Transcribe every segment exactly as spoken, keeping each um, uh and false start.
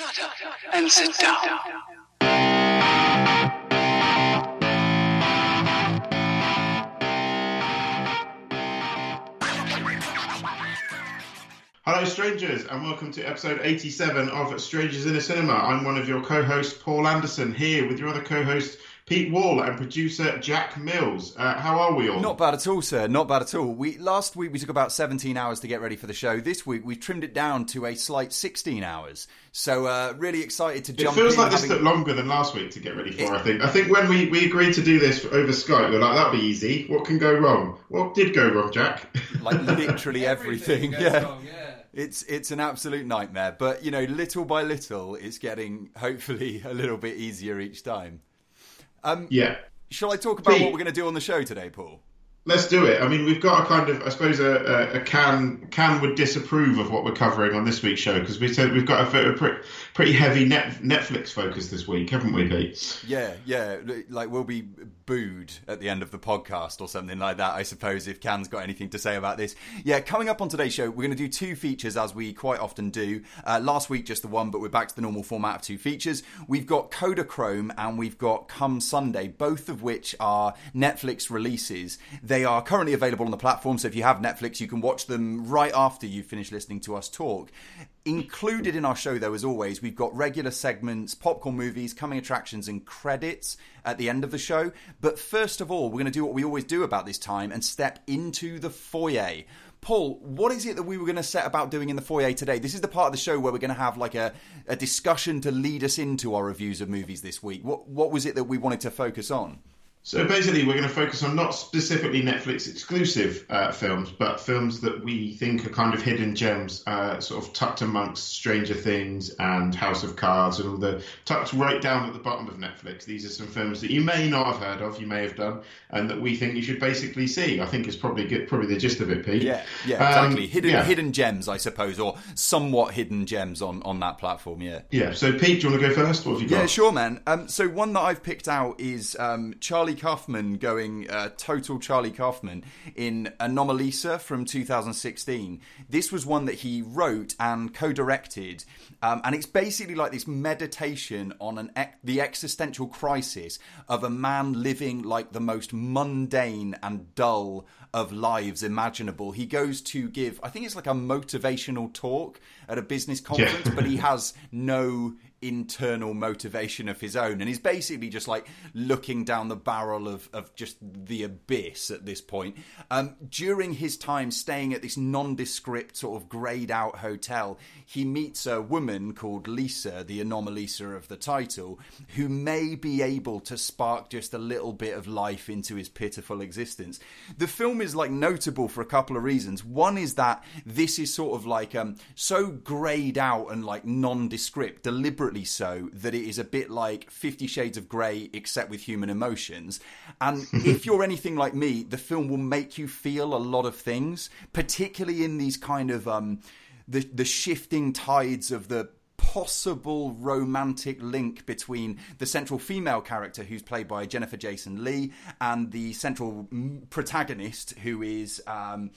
Shut up and sit down. Hello, strangers, and welcome to episode eighty-seven of Strangers in a Cinema. I'm one of your co-hosts, Paul Anderson, here with your other co-host, Pete Wall, and producer Jack Mills. Uh, how are we all? Not bad at all, sir. Not bad at all. We Last week we took about seventeen hours to get ready for the show. This week we trimmed it down to a slight sixteen hours. So uh, really excited to jump in. It feels in like this having... took longer than last week to get ready for, it... I think. I think when we, we agreed to do this over Skype, we were like, that'll be easy. What can go wrong? What did go wrong, Jack? Like literally everything. everything. Goes yeah. Wrong, yeah. It's it's an absolute nightmare. But, you know, little by little, it's getting hopefully a little bit easier each time. Um, yeah. Shall I talk about Pete, what we're going to do on the show today, Paul? Let's do it. I mean, we've got a kind of, I suppose, a, a, a Can Can would disapprove of what we're covering on this week's show, because we said we've got a, a pretty, pretty heavy net, Netflix focus this week, haven't we, Pete? Yeah, yeah. Like we'll be booed at the end of the podcast or something like that, I suppose, if Can's got anything to say about this. Yeah, coming up on today's show, we're going to do two features, as we quite often do. Uh, last week, just the one, but we're back to the normal format of two features. We've got Kodachrome and we've got Come Sunday, both of which are Netflix releases. They are currently available on the platform, so if you have Netflix, you can watch them right after you finish listening to us talk. Included in our show, though, as always, we've got regular segments, popcorn movies, coming attractions and credits at the end of the show. But first of all, we're going to do what we always do about this time and step into the foyer. Paul, what is it that we were going to set about doing in the foyer today? This is the part of the show where we're going to have like a, a discussion to lead us into our reviews of movies this week. What, what was it that we wanted to focus on? So basically, we're going to focus on not specifically Netflix-exclusive uh, films, but films that we think are kind of hidden gems, uh, sort of tucked amongst Stranger Things and House of Cards and all the tucked right down at the bottom of Netflix. These are some films that you may not have heard of, you may have done, and that we think you should basically see. I think it's probably good, probably the gist of it, Pete. Yeah, yeah, exactly. Um, hidden, yeah. hidden gems, I suppose, or somewhat hidden gems on, on that platform, yeah. Yeah, so Pete, do you want to go first? What have you got? Yeah, sure, man. Um, so one that I've picked out is um, Charlie Kaufman going uh, total Charlie Kaufman in Anomalisa from two thousand sixteen. This was one that he wrote and co-directed, um, and it's basically like this meditation on an ex- the existential crisis of a man living like the most mundane and dull of lives imaginable. He goes to give, I think it's like a motivational talk at a business conference, yeah. But he has no internal motivation of his own, and he's basically just like looking down the barrel of, of just the abyss at this point. Um, during his time staying at this nondescript sort of greyed out hotel, he meets a woman called Lisa, the Anomalisa of the title, who may be able to spark just a little bit of life into his pitiful existence. The film is like notable for a couple of reasons. One is that this is sort of like um, so greyed out and like nondescript, deliberate so that it is a bit like Fifty Shades of Grey except with human emotions, and if you're anything like me, the film will make you feel a lot of things, particularly in these kind of um the the shifting tides of the possible romantic link between the central female character, who's played by Jennifer Jason Lee, and the central protagonist, who is um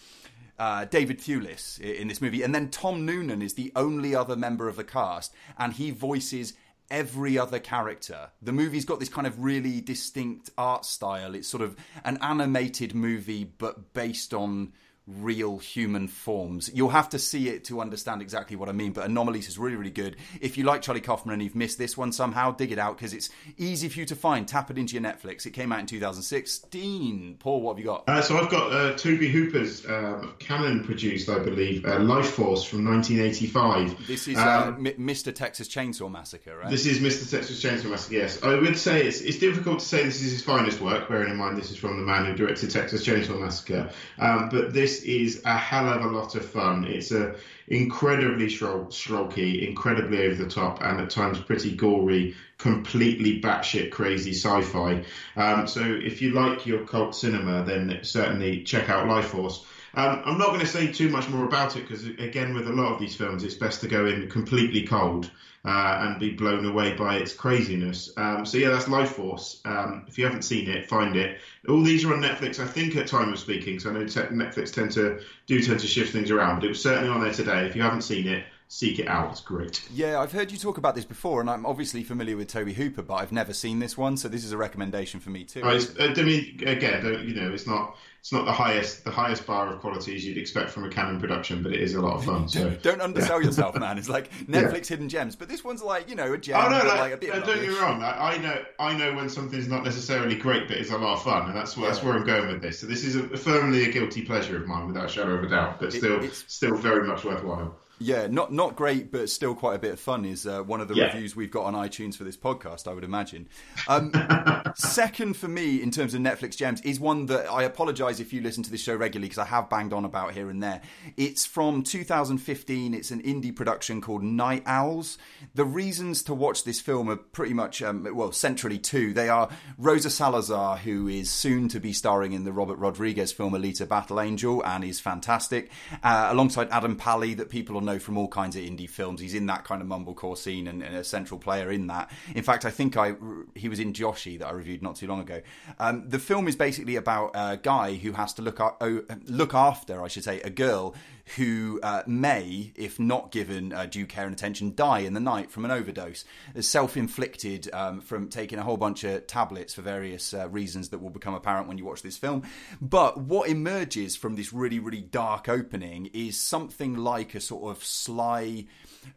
Uh, David Thewlis in this movie. And then Tom Noonan is the only other member of the cast, and he voices every other character. The movie's got this kind of really distinct art style. It's sort of an animated movie, but based on real human forms. You'll have to see it to understand exactly what I mean, but Anomalisa is really, really good. If you like Charlie Kaufman and you've missed this one somehow, dig it out, because it's easy for you to find. Tap it into your Netflix. It came out in two thousand sixteen. Paul, what have you got? Uh, so I've got uh, Toby Hooper's uh, Canon produced, I believe, uh, Life Force from nineteen eighty-five. This is uh, um, M- Mister Texas Chainsaw Massacre, right? This is Mister Texas Chainsaw Massacre, yes. I would say it's, it's difficult to say this is his finest work, bearing in mind this is from the man who directed Texas Chainsaw Massacre, um, but this This is a hell of a lot of fun. It's a incredibly schlocky, incredibly over the top, and at times pretty gory, completely batshit crazy sci-fi. Um, so if you like your cult cinema, then certainly check out Life Force. Um, I'm not going to say too much more about it because, again, with a lot of these films, it's best to go in completely cold uh, and be blown away by its craziness. Um, so, yeah, that's Life Force. Um, if you haven't seen it, find it. All these are on Netflix, I think, at time of speaking. So I know te- Netflix tend to do tend to shift things around, but it was certainly on there today. If you haven't seen it, seek it out. It's great. Yeah, I've heard you talk about this before, and I'm obviously familiar with Tobe Hooper, but I've never seen this one, so this is a recommendation for me too. Oh, it's, I mean, again, you know, it's not it's not the highest the highest bar of qualities you'd expect from a Canon production, but it is a lot of fun. So don't undersell yeah. yourself, man. It's like Netflix yeah. hidden gems, but this one's like, you know, a gem. Oh no, like, like a bit. No, don't get me wrong. I, I know I know when something's not necessarily great, but it's a lot of fun, and that's where yeah. that's where I'm going with this. So this is a, firmly a guilty pleasure of mine, without a shadow of a doubt, but still it, still very much worthwhile. Yeah, not not great, but still quite a bit of fun is uh, one of the yeah. reviews we've got on iTunes for this podcast, I would imagine. Um, second for me, in terms of Netflix gems, is one that I apologise if you listen to this show regularly, because I have banged on about here and there. It's from two thousand fifteen. It's an indie production called Night Owls. The reasons to watch this film are pretty much, um, well, centrally two. They are Rosa Salazar, who is soon to be starring in the Robert Rodriguez film Alita Battle Angel, and is fantastic, uh, alongside Adam Pally, that people know from all kinds of indie films. He's in that kind of mumblecore scene and, and a central player in that. In fact, I think I he was in Joshi that I reviewed not too long ago. Um, the film is basically about a guy who has to look up, look after, I should say, a girl who uh, may, if not given uh, due care and attention, die in the night from an overdose, self-inflicted um, from taking a whole bunch of tablets for various uh, reasons that will become apparent when you watch this film. But what emerges from this really, really dark opening is something like a sort of Of sly,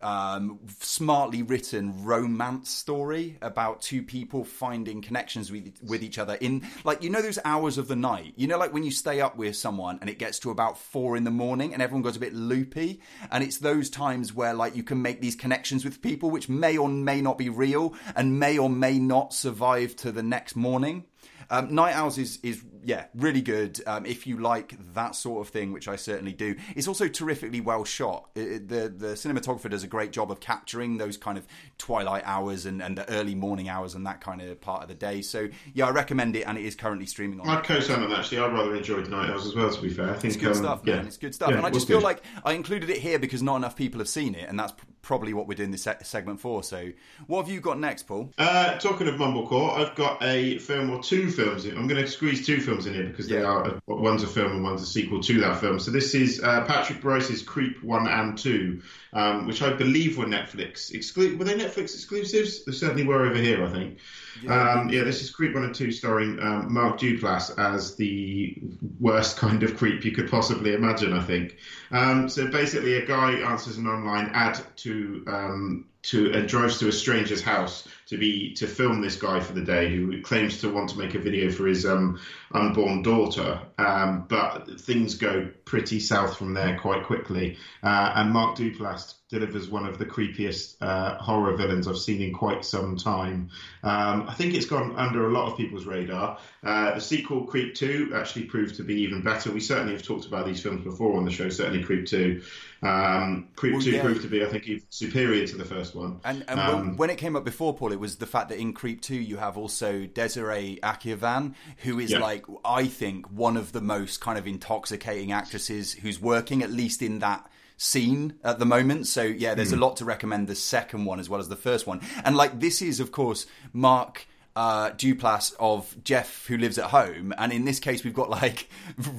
um, smartly written romance story about two people finding connections with with each other in, like, you know, those hours of the night. You know, like when you stay up with someone and it gets to about four in the morning and everyone goes a bit loopy, and it's those times where, like, you can make these connections with people which may or may not be real and may or may not survive to the next morning. Um, Night Owls is, is, yeah, really good um, if you like that sort of thing, which I certainly do. It's also terrifically well shot. It, it, the, the cinematographer does a great job of capturing those kind of twilight hours and, and the early morning hours and that kind of part of the day. So, yeah, I recommend it, and it is currently streaming on. I'd co-sign on that, actually. I rather enjoyed Night Owls as well, to be fair. I think, it's good um, stuff, man. Yeah. It's good stuff. Yeah, and I just feel good. like I included it here because not enough people have seen it, and that's probably what we're doing this se- segment for. So, what have you got next, Paul? Uh, talking of mumblecore, I've got a film or two films in. I'm going to squeeze two films in here because they yeah. are one's a film and one's a sequel to that film. So this is uh, Patrick Brice's Creep one and two, um, which I believe were Netflix exclusive. Were they Netflix exclusives? They certainly were over here, I think. Yeah, um, yeah this is Creep one and two, starring um, Mark Duplass as the worst kind of creep you could possibly imagine, I think. Um, so basically a guy answers an online ad to... Um, To, and drives to a stranger's house to be to film this guy for the day, who claims to want to make a video for his um, unborn daughter. Um, but things go pretty south from there quite quickly. Uh, and Mark Duplass delivers one of the creepiest uh, horror villains I've seen in quite some time. Um, I think it's gone under a lot of people's radar. Uh, the sequel, Creep two, actually proved to be even better. We certainly have talked about these films before on the show, certainly Creep two. Um, Creep well, two yeah. proved to be, I think, even superior to the first one. And, and um, when it came up before, Paul, it was the fact that in Creep two you have also Desiree Akivan, who is, yeah. like, I think, one of the most kind of intoxicating actresses who's working, at least in that scene at the moment. So yeah, there's mm. a lot to recommend the second one as well as the first one. And like, this is of course Mark uh, Duplass of Jeff Who Lives at Home, and in this case we've got like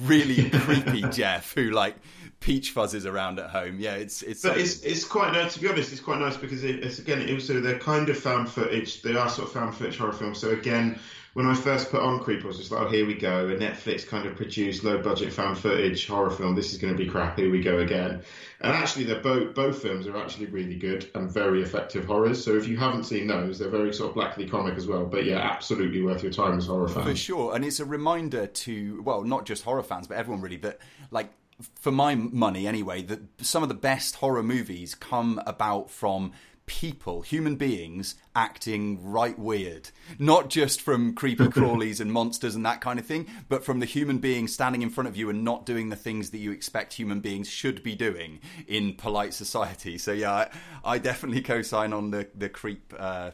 really creepy Jeff who like peach fuzzes around at home. Yeah, it's it's but like, it's it's quite nice, to be honest. It's quite nice because it, it's again it also they're kind of found footage. They are sort of found footage horror films. So again, when I first put on Creep, I was just like, oh, here we go, a Netflix kind of produced low-budget found footage horror film. This is going to be crap. Here we go again. And actually, they're both both films are actually really good and very effective horrors. So if you haven't seen those, they're very sort of blackly comic as well. But yeah, absolutely worth your time as horror fans. For sure. And it's a reminder to, well, not just horror fans, but everyone really, that like, for my money anyway, that some of the best horror movies come about from people, human beings acting right weird, not just from creepy crawlies and monsters and that kind of thing, but from the human being standing in front of you and not doing the things that you expect human beings should be doing in polite society. So yeah, I, I definitely co-sign on the the creep. Uh,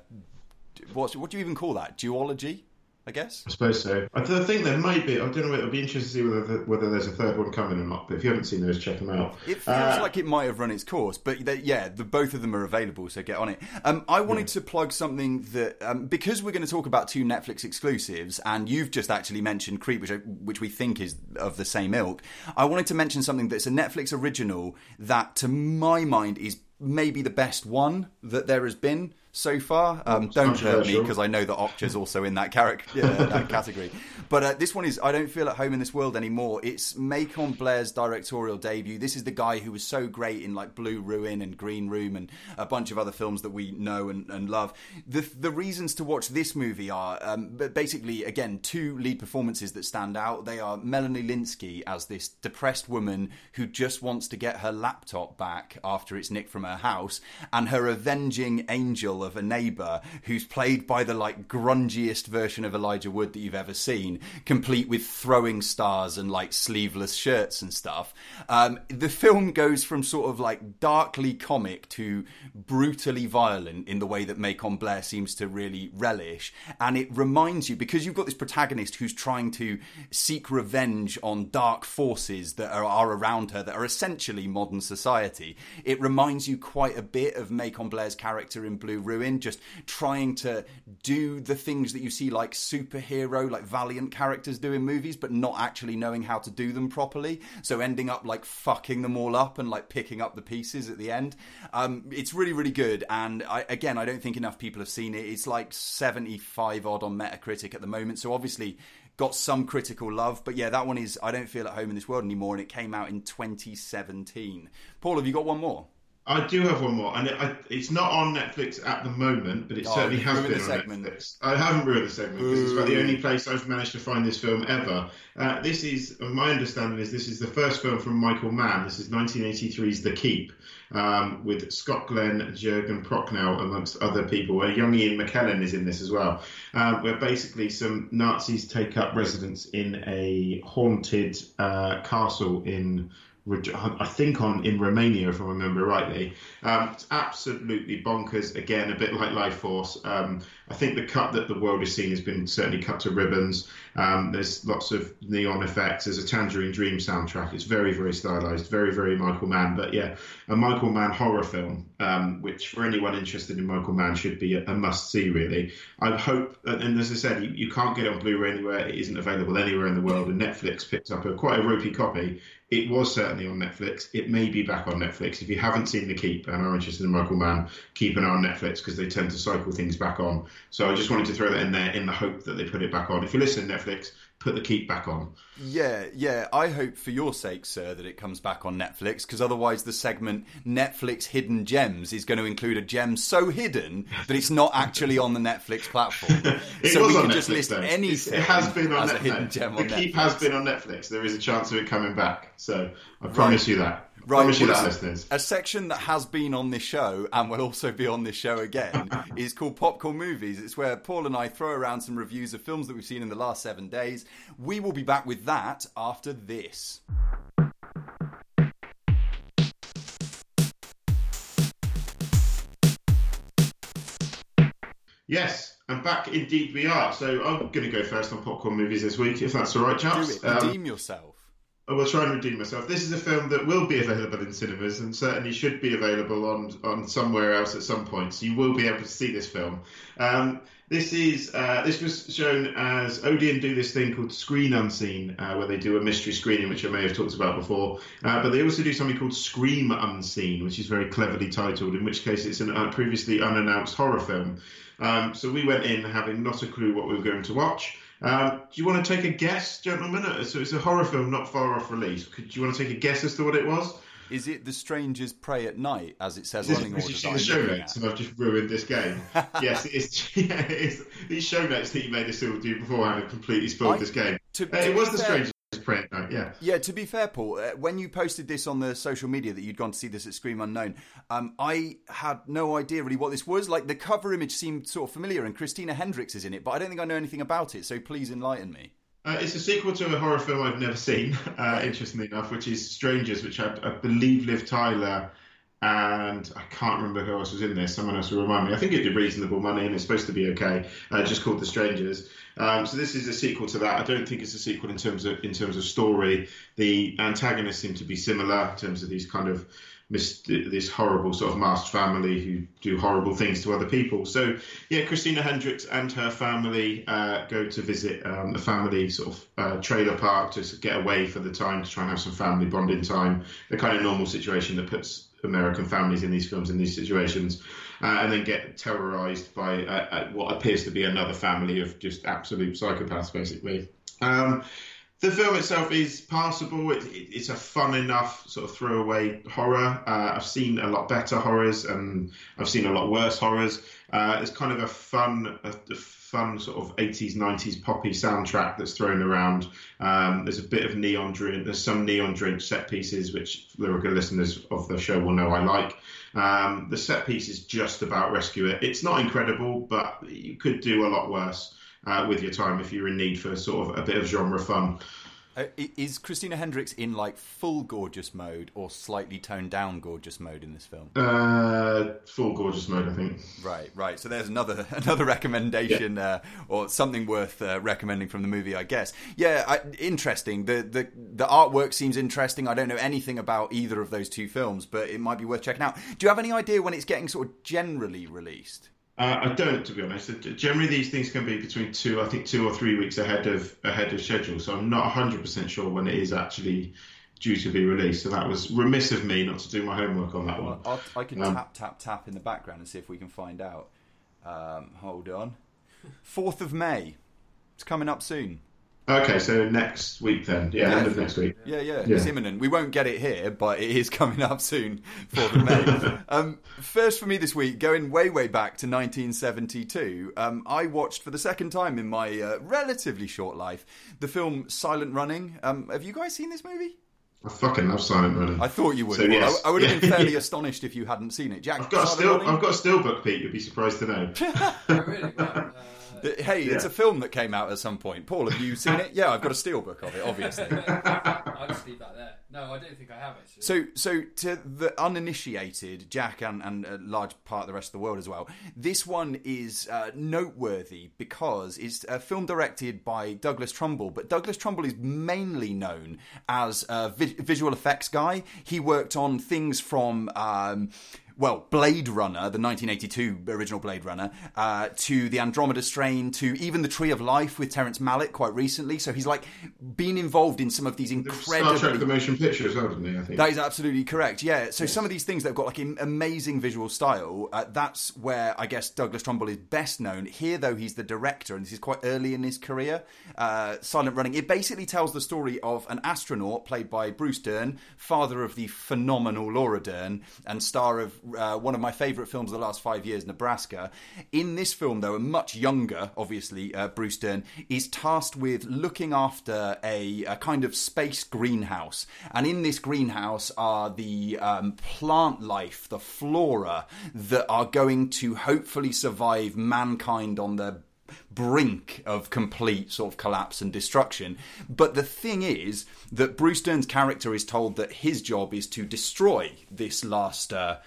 what what do you even call that? Duology, I guess. I suppose so. I think there might be. I don't know. It'll be interesting to see whether whether there's a third one coming or not. But if you haven't seen those, check them out. It feels uh, like it might have run its course, but they, yeah, the, both of them are available. So get on it. Um, I wanted yeah. to plug something that um, because we're going to talk about two Netflix exclusives, and you've just actually mentioned Creep, which I, which we think is of the same ilk. I wanted to mention something that's a Netflix original that, to my mind, is maybe the best one that there has been so far. Um, don't hurt me, because I know that Okja's also in that, car- uh, that category. But uh, this one is I Don't Feel at Home in This World Anymore. It's Macon Blair's directorial debut. This is the guy who was so great in like Blue Ruin and Green Room and a bunch of other films that we know and, and love. The, the reasons to watch this movie are um, basically, again, two lead performances that stand out. They are Melanie Lynskey as this depressed woman who just wants to get her laptop back after it's nicked from her house, and her avenging angel of a neighbour who's played by the like grungiest version of Elijah Wood that you've ever seen, complete with throwing stars and like sleeveless shirts and stuff. Um, the film goes from sort of like darkly comic to brutally violent in the way that Macon Blair seems to really relish, and it reminds you, because you've got this protagonist who's trying to seek revenge on dark forces that are, are around her that are essentially modern society. It reminds you quite a bit of Macon Blair's character in Blue Ruin, just trying to do the things that you see like superhero, like valiant characters do in movies, but not actually knowing how to do them properly, so ending up like fucking them all up and like picking up the pieces at the end. Um, it's really, really good, and I, again, I don't think enough people have seen it. It's like seventy-five odd on Metacritic at the moment, so obviously got some critical love. But yeah, that one is I Don't Feel at Home in This World Anymore, and it came out in twenty seventeen. Paul, have you got one more? I do have one more, and it, I, it's not on Netflix at the moment, but it oh, certainly has been on segment. Netflix. I haven't ruined the segment, because it's about the only place I've managed to find this film ever. Uh, this is, my understanding is, this is the first film from Michael Mann. This is nineteen eighty-three's The Keep, um, with Scott Glenn, Jürgen Prochnow, amongst other people. And young Ian McKellen is in this as well, uh, where basically some Nazis take up residence in a haunted uh, castle in... I think on in Romania, if I remember rightly. Um, it's absolutely bonkers. Again, a bit like Life Force. Um, I think the cut that the world has seen has been certainly cut to ribbons. Um, there's lots of neon effects. There's a Tangerine Dream soundtrack. It's very, very stylized, very, very Michael Mann. But yeah, a Michael Mann horror film, um, which for anyone interested in Michael Mann should be a, a must-see, really. I hope, and as I said, you, you can't get it on Blu-ray anywhere. It isn't available anywhere in the world, and Netflix picked up a quite a ropey copy. It was certainly on Netflix. It may be back on Netflix. If you haven't seen The Keep and are interested in Michael Mann, keep an eye on Netflix, because they tend to cycle things back on. So I just wanted to throw that in there in the hope that they put it back on. If you listen to Netflix, put The Keep back on. Yeah, yeah. I hope for your sake, sir, that it comes back on Netflix, because otherwise the segment Netflix Hidden Gems is going to include a gem so hidden that it's not actually on the Netflix platform. it so was we on can Netflix, just list though. anything it has been on as Netflix. a hidden gem the on Netflix. The Keep has been on Netflix. There is a chance of it coming back. So I promise right. you that. I right. promise well, you that, listeners. A section that has been on this show and will also be on this show again is called Popcorn Movies. It's where Paul and I throw around some reviews of films that we've seen in the last seven days. We will be back with that after this. Yes, and back indeed we are. So I'm going to go first on Popcorn Movies this week, if that's all right, chaps. Do it. Redeem um, yourself. I will try and redeem myself. This is a film that will be available in cinemas, and certainly should be available on, on somewhere else at some point, so you will be able to see this film. Um, this is uh, this was shown as Odeon do this thing called Screen Unseen, uh, where they do a mystery screening, which I may have talked about before, uh, but they also do something called Scream Unseen, which is very cleverly titled, in which case it's a uh, previously unannounced horror film. Um, so we went in having not a clue what we were going to watch. Um, do you want to take a guess, gentlemen? So it's a horror film not far off release. Could, do you want to take a guess as to what it was? Is it The Strangers Pray at Night, as it says running orders? It's the show notes, and I've just ruined this game. Yes, it is. Yeah, it is. These show notes that you made us all do beforehand have completely spoiled I, this game. To, uh, to it was The Strangers Pray at Night, yeah. Yeah, to be fair, Paul, uh, when you posted this on the social media that you'd gone to see this at Scream Unknown, um, I had no idea really what this was. Like, the cover image seemed sort of familiar, and Christina Hendricks is in it, but I don't think I know anything about it, so please enlighten me. Uh, it's a sequel to a horror film I've never seen, uh, interestingly enough, which is Strangers, which I, I believe Liv Tyler and I can't remember who else was in there. Someone else will remind me. I think it did reasonable money and it's supposed to be okay. Uh, just called The Strangers. Um, so this is a sequel to that. I don't think it's a sequel in terms of in terms of story. The antagonists seem to be similar in terms of these kind of mis- this horrible sort of masked family who do horrible things to other people. So, yeah, Christina Hendricks and her family uh, go to visit um, a family sort of uh, trailer park to get away for the time, to try and have some family bonding time, the kind of normal situation that puts American families in these films in these situations, uh, and then get terrorized by uh, what appears to be another family of just absolute psychopaths, basically. Um, the film itself is passable. It, it, it's a fun enough sort of throwaway horror. Uh, I've seen a lot better horrors, and I've seen a lot worse horrors. Uh, it's kind of a fun, a, a fun sort of eighties, nineties poppy soundtrack that's thrown around. Um, there's a bit of neon drink. There's some neon drink set pieces, which lyrical listeners of the show will know I like. Um, the set pieces just about rescue it. It's not incredible, but you could do a lot worse Uh, with your time if you're in need for sort of a bit of genre fun. Uh, is Christina Hendricks in like full gorgeous mode or slightly toned down gorgeous mode in this film? Uh, full gorgeous mode, I think. Right, right. So there's another another recommendation, yeah. uh, or something worth uh, recommending from the movie, I guess. Yeah, I, interesting. The, the the artwork seems interesting. I don't know anything about either of those two films, but it might be worth checking out. Do you have any idea when it's getting sort of generally released? Uh, I don't, to be honest. Generally, these things can be between two, I think, two or three weeks ahead of ahead of schedule. So I'm not one hundred percent sure when it is actually due to be released. So that was remiss of me not to do my homework on that one. I'll, I can um, tap, tap, tap in the background and see if we can find out. Um, hold on. fourth of May. It's coming up soon. Okay, so next week then. Yeah, yeah, end of next week. Yeah, yeah, yeah, it's imminent. We won't get it here, but it is coming up soon for the May. um, first for me this week, going way, way back to nineteen seventy-two, um, I watched for the second time in my uh, relatively short life the film Silent Running. Um, have you guys seen this movie? I fucking love Silent Running. I thought you would. So, well, yes. I, I would have been fairly astonished if you hadn't seen it. Jack, I've got, a still, I've got a steelbook, Pete. You'd be surprised to know. Oh, really? Wow. Uh... Hey, yeah. It's a film that came out at some point. Paul, have you seen it? Yeah, I've got a steelbook of it, obviously. I'll just leave that there. No, I don't think I have, actually. So, so to the uninitiated, Jack and, and a large part of the rest of the world as well, this one is uh, noteworthy because it's a film directed by Douglas Trumbull, but Douglas Trumbull is mainly known as a vi- visual effects guy. He worked on things from... Um, Well, Blade Runner, the nineteen eighty-two original Blade Runner, uh, to The Andromeda Strain, to even The Tree of Life with Terrence Malick quite recently. So he's like been involved in some of these incredible... Star Trek the Motion Picture as well, didn't he, I think? That is absolutely correct, yeah. So yes. Some of these things that have got like an amazing visual style, uh, that's where I guess Douglas Trumbull is best known. Here, though, he's the director, and this is quite early in his career. Uh, Silent Running, it basically tells the story of an astronaut played by Bruce Dern, father of the phenomenal Laura Dern, and star of Uh, one of my favourite films of the last five years, Nebraska. In this film, though, a much younger, obviously, uh, Bruce Dern is tasked with looking after a, a kind of space greenhouse. And in this greenhouse are the um, plant life, the flora, that are going to hopefully survive mankind on the brink of complete sort of collapse and destruction. But the thing is that Bruce Dern's character is told that his job is to destroy this last... Uh,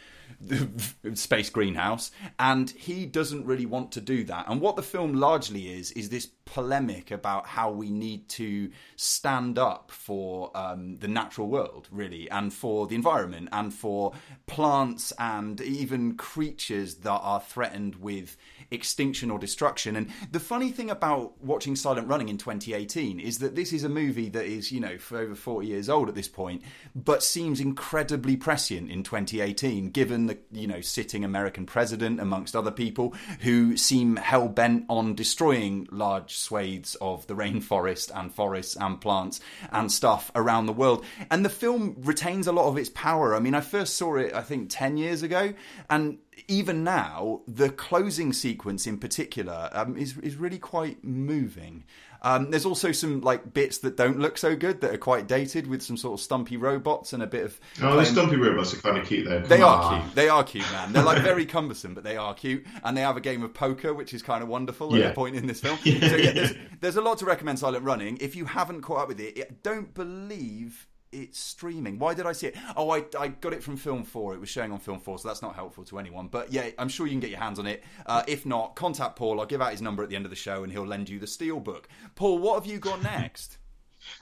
space greenhouse, and he doesn't really want to do that. And what the film largely is is this polemic about how we need to stand up for um, the natural world, really, and for the environment, and for plants, and even creatures that are threatened with extinction or destruction. And the funny thing about watching Silent Running in twenty eighteen is that this is a movie that is, you know, for over forty years old at this point, but seems incredibly prescient in twenty eighteen, given the, you know, sitting American president, amongst other people, who seem hell-bent on destroying large swathes of the rainforest and forests and plants and stuff around the world. And the film retains a lot of its power. I mean, I first saw it, I think, ten years ago, and even now, the closing sequence in particular um, is is really quite moving. Um, there's also some like bits that don't look so good that are quite dated, with some sort of stumpy robots and a bit of... Oh, playing... the stumpy robots are kind of cute though. They Aww. are cute. They are cute, man. They're like very cumbersome, but they are cute. And they have a game of poker, which is kind of wonderful yeah. at the point in this film. yeah, so yeah, there's, there's a lot to recommend Silent Running. If you haven't caught up with it, I don't believe... it's streaming. Why did I see it? Oh, I, I got it from Film four. It was showing on Film four, so that's not helpful to anyone. But yeah, I'm sure you can get your hands on it. Uh, if not, contact Paul. I'll give out his number at the end of the show, and he'll lend you the steelbook. Paul, what have you got next?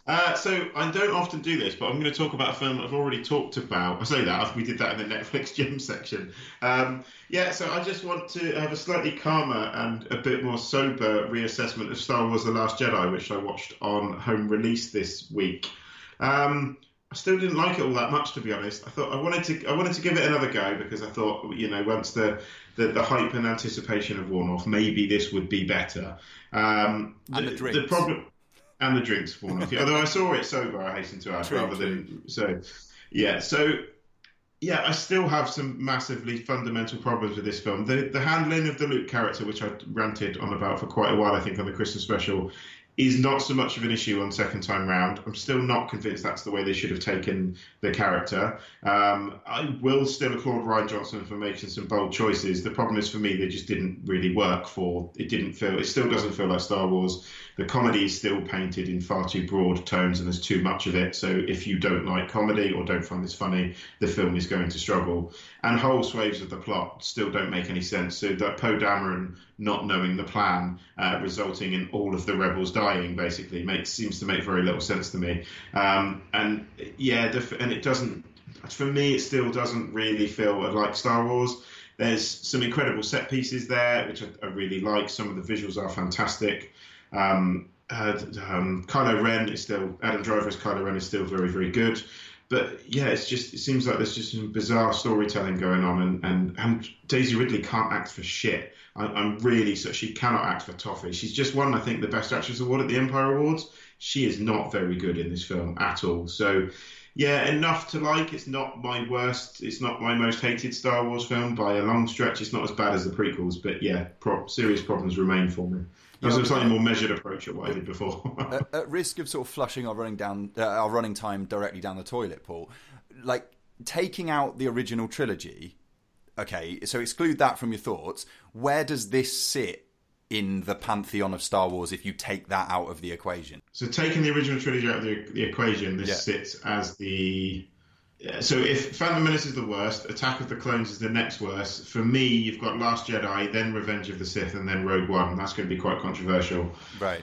Uh, so I don't often do this, but I'm going to talk about a film I've already talked about. I say that, we did that in the Netflix gem section. Um, yeah, so I just want to have a slightly calmer and a bit more sober reassessment of Star Wars The Last Jedi, which I watched on home release this week. Um, I still didn't like it all that much, to be honest. I thought I wanted to I wanted to give it another go because I thought, you know, once the, the, the hype and anticipation have worn off, maybe this would be better. Um, and the, the drinks. The problem... And the drinks falling off. Although I saw it sober, I hasten to add, true, rather true. than... So, yeah. So, yeah, I still have some massively fundamental problems with this film. The, the handling of the Luke character, which I ranted on about for quite a while, I think, on the Christmas special, is not so much of an issue on second time round. I'm still not convinced that's the way they should have taken the character. Um, I will still applaud Rian Johnson for making some bold choices. The problem is, for me, they just didn't really work for... It didn't feel... It still doesn't feel like Star Wars. The comedy is still painted in far too broad tones and there's too much of it. So if you don't like comedy or don't find this funny, the film is going to struggle. And whole swathes of the plot still don't make any sense. So that Poe Dameron not knowing the plan, uh, resulting in all of the rebels dying, basically, makes seems to make very little sense to me. Um, and yeah, the, and it doesn't, for me, it still doesn't really feel like Star Wars. There's some incredible set pieces there, which I, I really like. Some of the visuals are fantastic. Um, uh, um, Kylo Ren is still, Adam Driver's Kylo Ren is still very, very good. But yeah, it's just it seems like there's just some bizarre storytelling going on, and, and, and Daisy Ridley can't act for shit. I, I'm really so she cannot act for toffee. She's just won, I think, the Best Actress Award at the Empire Awards. She is not very good in this film at all. So yeah, enough to like. It's not my worst. It's not my most hated Star Wars film by a long stretch. It's not as bad as the prequels, but yeah, pro- serious problems remain for me. That was a slightly more measured approach at what I did before. at, at risk of sort of flushing our running down uh, our running time directly down the toilet, Paul, like taking out the original trilogy, okay, so exclude that from your thoughts. Where does this sit in the pantheon of Star Wars if you take that out of the equation? So taking the original trilogy out of the, the equation, this yeah. sits as the... So if Phantom Menace is the worst, Attack of the Clones is the next worst. For me, you've got Last Jedi, then Revenge of the Sith, and then Rogue One. That's going to be quite controversial. Right.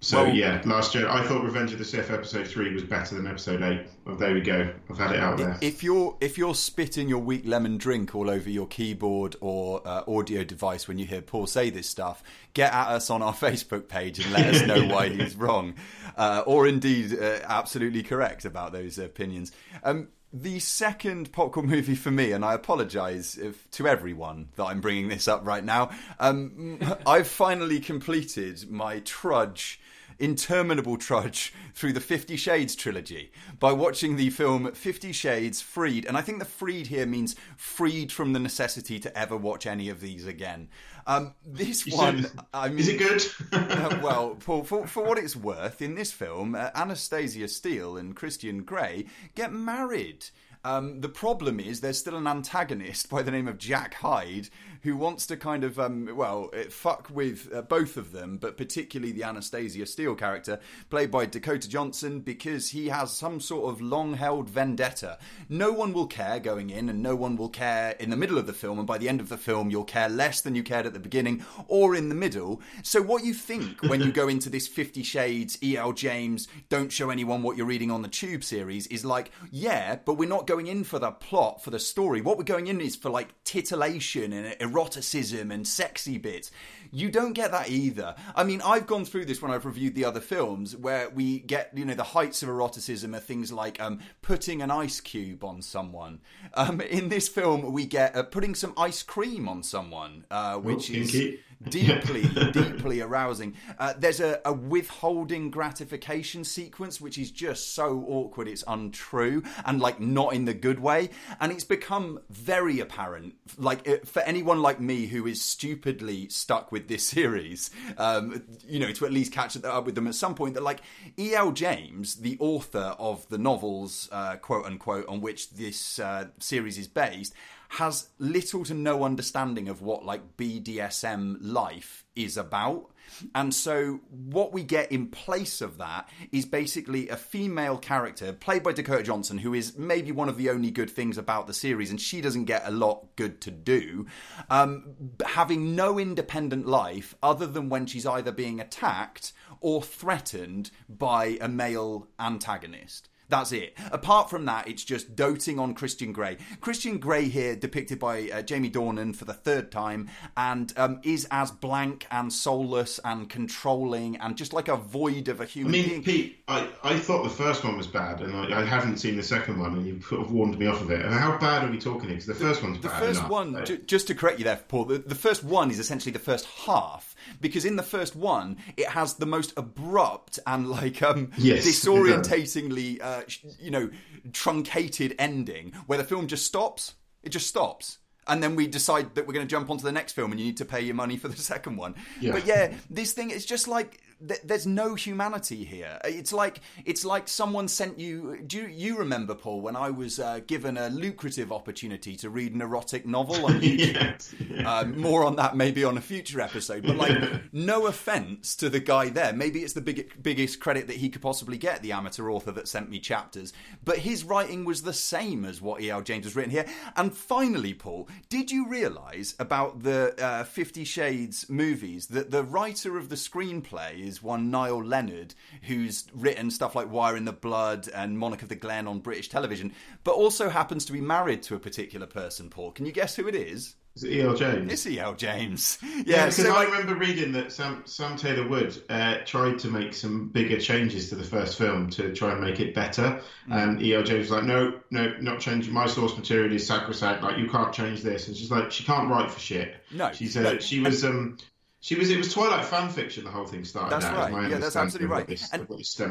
So, well, yeah, Last Jedi. I thought Revenge of the Sith Episode three was better than Episode eight. Well, there we go. I've had it out there. If you're, if you're spitting your weak lemon drink all over your keyboard or uh, audio device when you hear Paul say this stuff, get at us on our Facebook page and let us know why he's wrong. Uh, or indeed, uh, absolutely correct about those opinions. Um, the second popcorn movie for me, and I apologise if, to everyone that I'm bringing this up right now, um, I've finally completed my trudge... interminable trudge through the Fifty Shades trilogy by watching the film Fifty Shades Freed, and I think the freed here means freed from the necessity to ever watch any of these again. Um, this you one, said, I mean, is it good? uh, well, Paul, for, for what it's worth, in this film, uh, Anastasia Steele and Christian Grey get married. Um, the problem is there's still an antagonist by the name of Jack Hyde who wants to kind of, um, well, fuck with uh, both of them, but particularly the Anastasia Steele character, played by Dakota Johnson, because he has some sort of long-held vendetta. No one will care going in, and no one will care in the middle of the film, and by the end of the film you'll care less than you cared at the beginning or in the middle. So what you think when you go into this Fifty Shades, E L. James, don't show anyone what you're reading on the tube series is like, yeah, but we're not going Going in for the plot, for the story. What we're going in is for like titillation and eroticism and sexy bits. You don't get that either. I mean, I've gone through this when I've reviewed the other films where we get, you know, the heights of eroticism are things like um, putting an ice cube on someone. Um, in this film, we get uh, putting some ice cream on someone, uh, which Ooh, is... Kinky. Deeply, deeply arousing. Uh, there's a, a withholding gratification sequence, which is just so awkward it's untrue, and like not in the good way. And it's become very apparent, like for anyone like me who is stupidly stuck with this series, um, you know, to at least catch up with them at some point, that like E L. James, the author of the novels, uh, quote unquote, on which this uh, series is based, has little to no understanding of what like B D S M life is about. And so what we get in place of that is basically a female character played by Dakota Johnson, who is maybe one of the only good things about the series, and she doesn't get a lot good to do, um, having no independent life other than when she's either being attacked or threatened by a male antagonist. That's it. Apart from that, it's just doting on Christian Grey. Christian Grey here, depicted by uh, Jamie Dornan for the third time, and um, is as blank and soulless and controlling and just like a void of a human being. I mean, being. Pete, I, I thought the first one was bad, and I, I haven't seen the second one, and you've sort of warned me off of it. And how bad are we talking here? Because the first one's the bad first enough. One, so. ju- just to correct you there, Paul, the, the first one is essentially the first half, because in the first one, it has the most abrupt and like um, yes, disorientatingly... Uh, you know, truncated ending where the film just stops. It just stops. And then we decide that we're going to jump onto the next film and you need to pay your money for the second one. Yeah. But yeah, this thing is just like... there's no humanity here. It's like it's like someone sent you... Do you, you remember, Paul, when I was uh, given a lucrative opportunity to read an erotic novel on YouTube? Yes, yeah. uh, more on that maybe on a future episode. But, like, no offence to the guy there. Maybe it's the big, biggest credit that he could possibly get, the amateur author that sent me chapters. But his writing was the same as what E L. James has written here. And finally, Paul, did you realise about the uh, Fifty Shades movies that the writer of the screenplay is one Niall Leonard, who's written stuff like Wire in the Blood and Monarch of the Glen on British television, but also happens to be married to a particular person, Paul? Can you guess who it is? Is it E L. James? It's E L. James. Yeah, yeah, because so I like... remember reading that Sam, Sam Taylor Wood uh, tried to make some bigger changes to the first film to try and make it better. Mm. And E L. James was like, no, no, not changing. My source material is sacrosanct. Like, you can't change this. And she's like, she can't write for shit. No. She said no. She was... um. She was. It was Twilight fan fiction. The whole thing started. That's out, right. Yeah, that's absolutely right. This, and,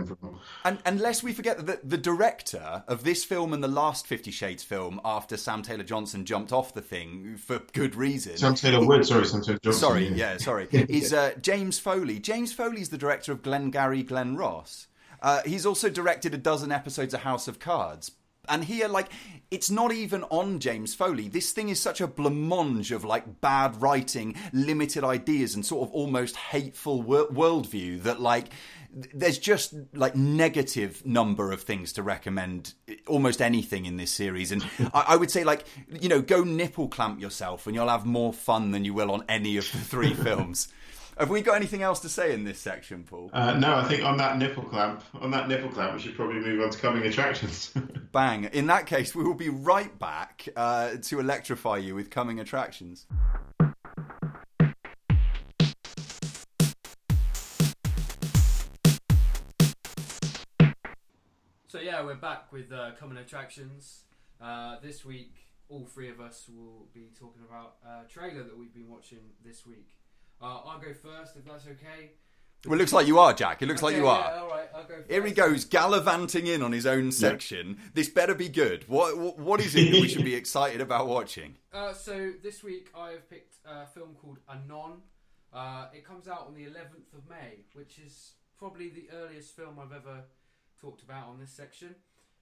from. and unless we forget that the director of this film and the last Fifty Shades film, after Sam Taylor Johnson jumped off the thing for good reason, Sam Taylor Wood. Sorry, Sam Taylor Johnson. Sorry, yeah, yeah sorry. Is uh, James Foley. James Foley's the director of Glengarry Glen Ross. Uh, he's also directed a dozen episodes of House of Cards. And here, like, it's not even on James Foley. This thing is such a blancmange of, like, bad writing, limited ideas, and sort of almost hateful wor- worldview that, like, th- there's just, like, negative number of things to recommend almost anything in this series. And I-, I would say, like, you know, go nipple clamp yourself and you'll have more fun than you will on any of the three films. Have we got anything else to say in this section, Paul? Uh, no, I think on that nipple clamp, on that nipple clamp, we should probably move on to coming attractions. Bang. In that case, we will be right back uh, to electrify you with coming attractions. So yeah, we're back with uh, coming attractions. Uh, this week, all three of us will be talking about a trailer that we've been watching this week. Uh, I'll go first, if that's okay. Well, it looks like you are, Jack. It looks okay, like you are. Yeah, all right, I'll go first. Here he goes, gallivanting in on his own section. Yeah. This better be good. What What, what is it that we should be excited about watching? Uh, so this week I have picked a film called Anon. Uh, it comes out on the eleventh of May, which is probably the earliest film I've ever talked about on this section.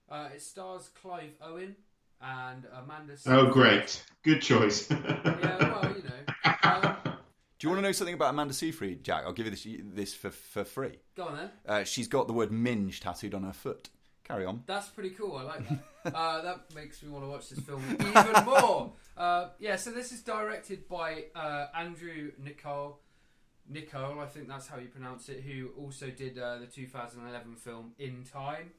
Uh, it stars Clive Owen and Amanda... Oh, great. Good choice. Yeah, well, you know... Um, Do you want to know something about Amanda Seyfried, Jack? I'll give you this, this for, for free. Go on then. Uh, she's got the word minge tattooed on her foot. Carry on. That's pretty cool. I like that. uh, that makes me want to watch this film even more. Uh, yeah, so this is directed by uh, Andrew Niccol. Niccol, I think that's how you pronounce it, who also did uh, the two thousand eleven film In Time.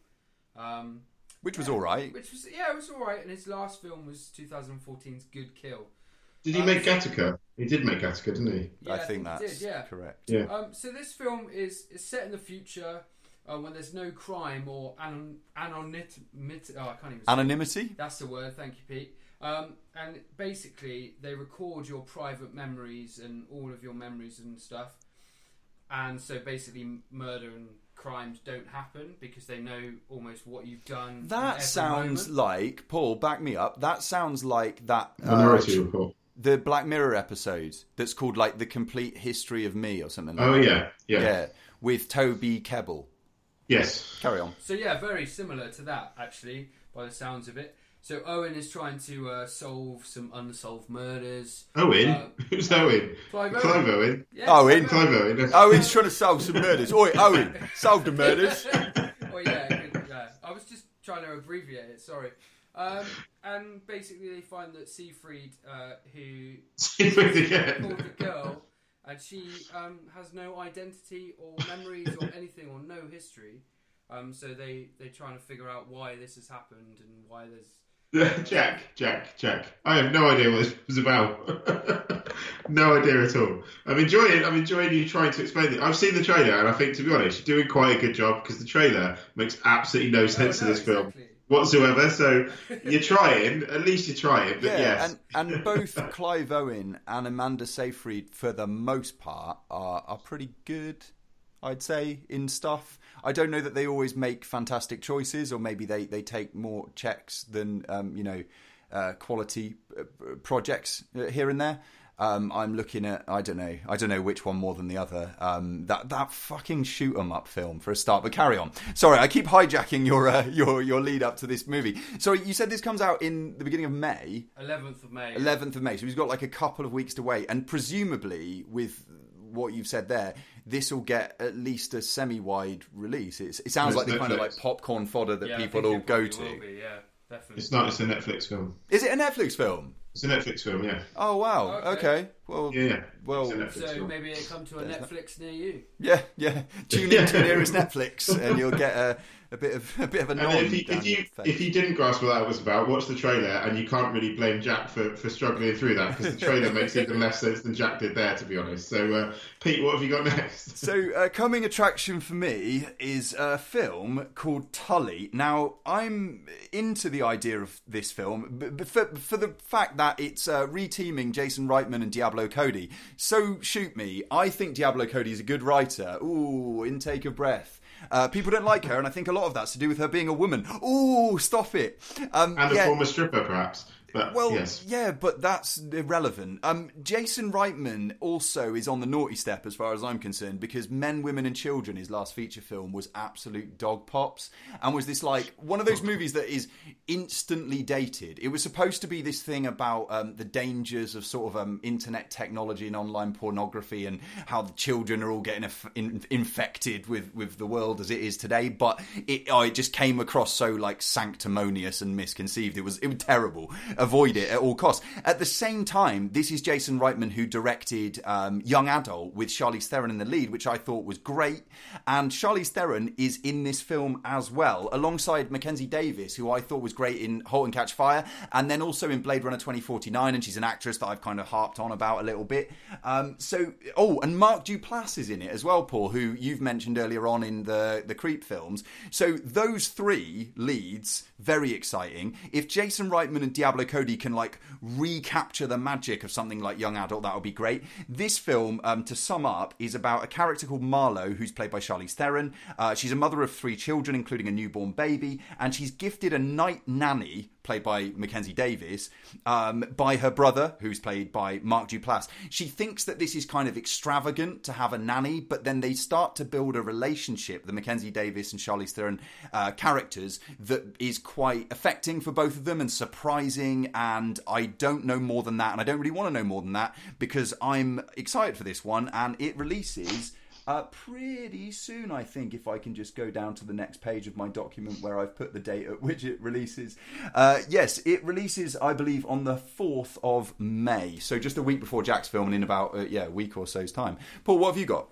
Um, which was yeah, all right. Which was Yeah, it was all right. And his last film was twenty fourteen's Good Kill. Did he um, make Gattaca? He did make Gattaca, didn't he? Yeah, I think, think that's did, yeah. correct. Yeah. Um, so this film is, is set in the future uh, when there's no crime or anon, anonymity. Oh, I can't even anonymity? That. That's the word. Thank you, Pete. Um, and basically, they record your private memories and all of your memories and stuff. And so basically, murder and crimes don't happen because they know almost what you've done. That sounds moment. like, Paul, back me up. That sounds like that. Minority uh, Report. The Black Mirror episode that's called, like, The Complete History of Me or something like oh, that. Oh, yeah, yeah. Yeah, with Toby Kebbell. Yes. Carry on. So, yeah, very similar to that, actually, by the sounds of it. So, Owen is trying to uh, solve some unsolved murders. Owen? Uh, Who's uh, Owen? Clive Owen. Clive Owen. Yeah, Owen. Clive Owen. Owen. Owen's trying to solve some murders. Oi, Owen, solve the murders. Oh, yeah, good, yeah. I was just trying to abbreviate it, sorry. Um, and basically, they find that Seyfried, uh, who Seyfried, yeah. called the girl, uh, and she um, has no identity or memories or anything or no history. Um, so they they're trying to figure out why this has happened and why there's. Jack, Jack, Jack. I have no idea what this was about. No idea at all. I'm enjoying I'm enjoying you trying to explain it. I've seen the trailer, and I think, to be honest, you're doing quite a good job because the trailer makes absolutely no sense oh, no, to this exactly. film whatsoever. So you're trying. At least you're trying. But yeah, yes. And, and both Clive Owen and Amanda Seyfried, for the most part, are, are pretty good, I'd say, in stuff. I don't know that they always make fantastic choices, or maybe they, they take more checks than, um, you know, uh, quality projects here and there. Um, I'm looking at, I don't know, I don't know which one more than the other. Um, that that fucking shoot 'em up film for a start, but carry on. Sorry, I keep hijacking your uh, your your lead up to this movie. Sorry, you said this comes out in the beginning of May, eleventh of May, eleventh of May. So we've got like a couple of weeks to wait, and presumably with what you've said there, this will get at least a semi-wide release. It's, it sounds like the Netflix. Kind of like popcorn fodder that yeah, people all go to. Will be, yeah, definitely. It's not. It's a Netflix film. Is it a Netflix film? It's a Netflix film. Yeah. Oh wow. Okay. okay. Well. Yeah. Well. So film. Maybe it'll come to a There's Netflix no... near you. Yeah. Yeah. Tune in to nearest Netflix, and you'll get a, a bit of a bit of a. And if you if you, if you didn't grasp what that was about, watch the trailer, and you can't really blame Jack for, for struggling through that because the trailer makes even less sense than Jack did there, to be honest. So, uh, Pete, what have you got next? So, uh, coming attraction for me is a film called Tully. Now, I'm into the idea of this film, but for, for the fact that it's uh, reteaming Jason Reitman and Diablo Cody. So, shoot me. I think Diablo Cody is a good writer. Ooh, intake of breath. Uh, people don't like her, and I think a lot of that's to do with her being a woman. Ooh, stop it. Um, and a yeah. former stripper, perhaps. But, well, yes. yeah, but that's irrelevant. Um, Jason Reitman also is on the naughty step as far as I'm concerned because Men, Women and Children, his last feature film, was absolute dog pops and was this like one of those movies that is instantly dated. It was supposed to be this thing about um, the dangers of sort of um, internet technology and online pornography and how the children are all getting inf- in- infected with, with the world as it is today. But it, oh, it just came across so like sanctimonious and misconceived. It was, it was terrible. Avoid it at all costs. At the same time, this is Jason Reitman who directed um, Young Adult with Charlize Theron in the lead, which I thought was great. And Charlize Theron is in this film as well, alongside Mackenzie Davis, who I thought was great in Halt and Catch Fire, and then also in Blade Runner twenty forty-nine, and she's an actress that I've kind of harped on about a little bit. Um, so, oh, and Mark Duplass is in it as well, Paul, who you've mentioned earlier on in the, the Creep films. So those three leads, very exciting. If Jason Reitman and Diablo Cody can like recapture the magic of something like Young Adult, that would be great. This film, um, to sum up, is about a character called Marlo, who's played by Charlize Theron. Uh, she's a mother of three children, including a newborn baby, and she's gifted a night nanny, played by Mackenzie Davis, um, by her brother, who's played by Mark Duplass. She thinks that this is kind of extravagant to have a nanny, but then they start to build a relationship, the Mackenzie Davis and Charlize Theron uh, characters, that is quite affecting for both of them and surprising, and I don't know more than that, and I don't really want to know more than that, because I'm excited for this one, and it releases... Uh, pretty soon, I think, if I can just go down to the next page of my document where I've put the date at which it releases. Uh, yes, it releases, I believe, on the fourth of May. So just a week before Jack's film and in about, uh, yeah, a week or so's time. Paul, what have you got?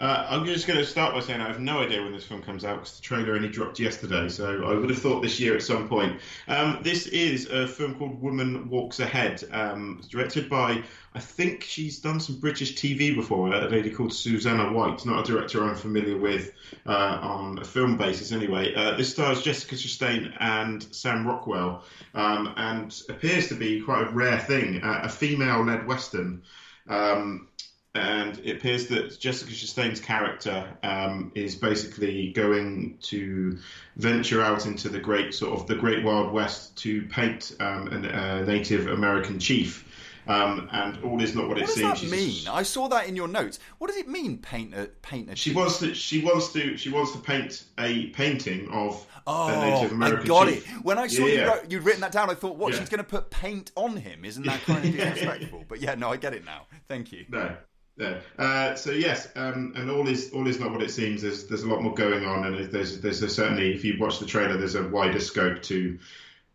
Uh, I'm just going to start by saying I have no idea when this film comes out because the trailer only dropped yesterday, so I would have thought this year at some point. Um, this is a film called Woman Walks Ahead. Um, it's directed by, I think she's done some British T V before, a lady called Susanna White, not a director I'm familiar with uh, on a film basis anyway. Uh, this stars Jessica Chastain and Sam Rockwell um, and appears to be quite a rare thing, uh, a female-led Western. Um And it appears that Jessica Chastain's character um, is basically going to venture out into the great sort of the great Wild West to paint um, a, a Native American chief. Um, and all is not what, what it seems. What does that She's, mean? I saw that in your notes. What does it mean? Paint a paint a. She chief? wants to. She wants to. She wants to paint a painting of oh, a Native American. I got chief. it. When I saw yeah. you wrote, you'd written that down, I thought, "What? Yeah. She's going to put paint on him? Isn't that kind of disrespectful?" But yeah, no, I get it now. Thank you. No. Yeah. Uh, so yes, um, and all is all is not what it seems. There's there's a lot more going on, and there's there's a certainly if you watch the trailer, there's a wider scope to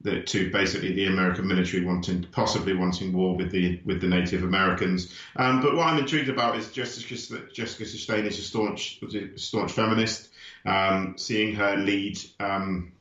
the, to basically the American military wanting, possibly wanting war with the with the Native Americans. Um, but what I'm intrigued about is Jessica, Jessica Chastain is a staunch staunch feminist. Um, seeing her lead um,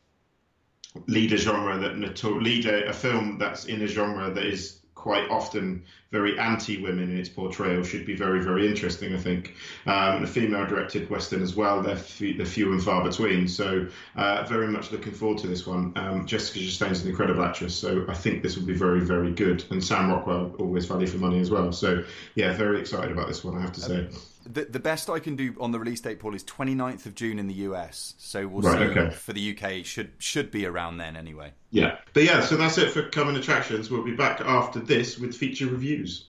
lead a genre that lead a, a film that's in a genre that is quite often very anti-women in its portrayal should be very, very interesting, I think. Um, the female-directed Western as well, they're, f- they're few and far between. So uh, very much looking forward to this one. Um, Jessica Chastain's an incredible actress, so I think this will be very, very good. And Sam Rockwell, always value for money as well. So, yeah, very excited about this one, I have to say. Um, the, the best I can do on the release date, Paul, is twenty-ninth of June in the U S. So we'll right, see okay. for the U K. Should should be around then anyway. Yeah. But, yeah, so that's it for coming attractions. We'll be back after this with feature reviews.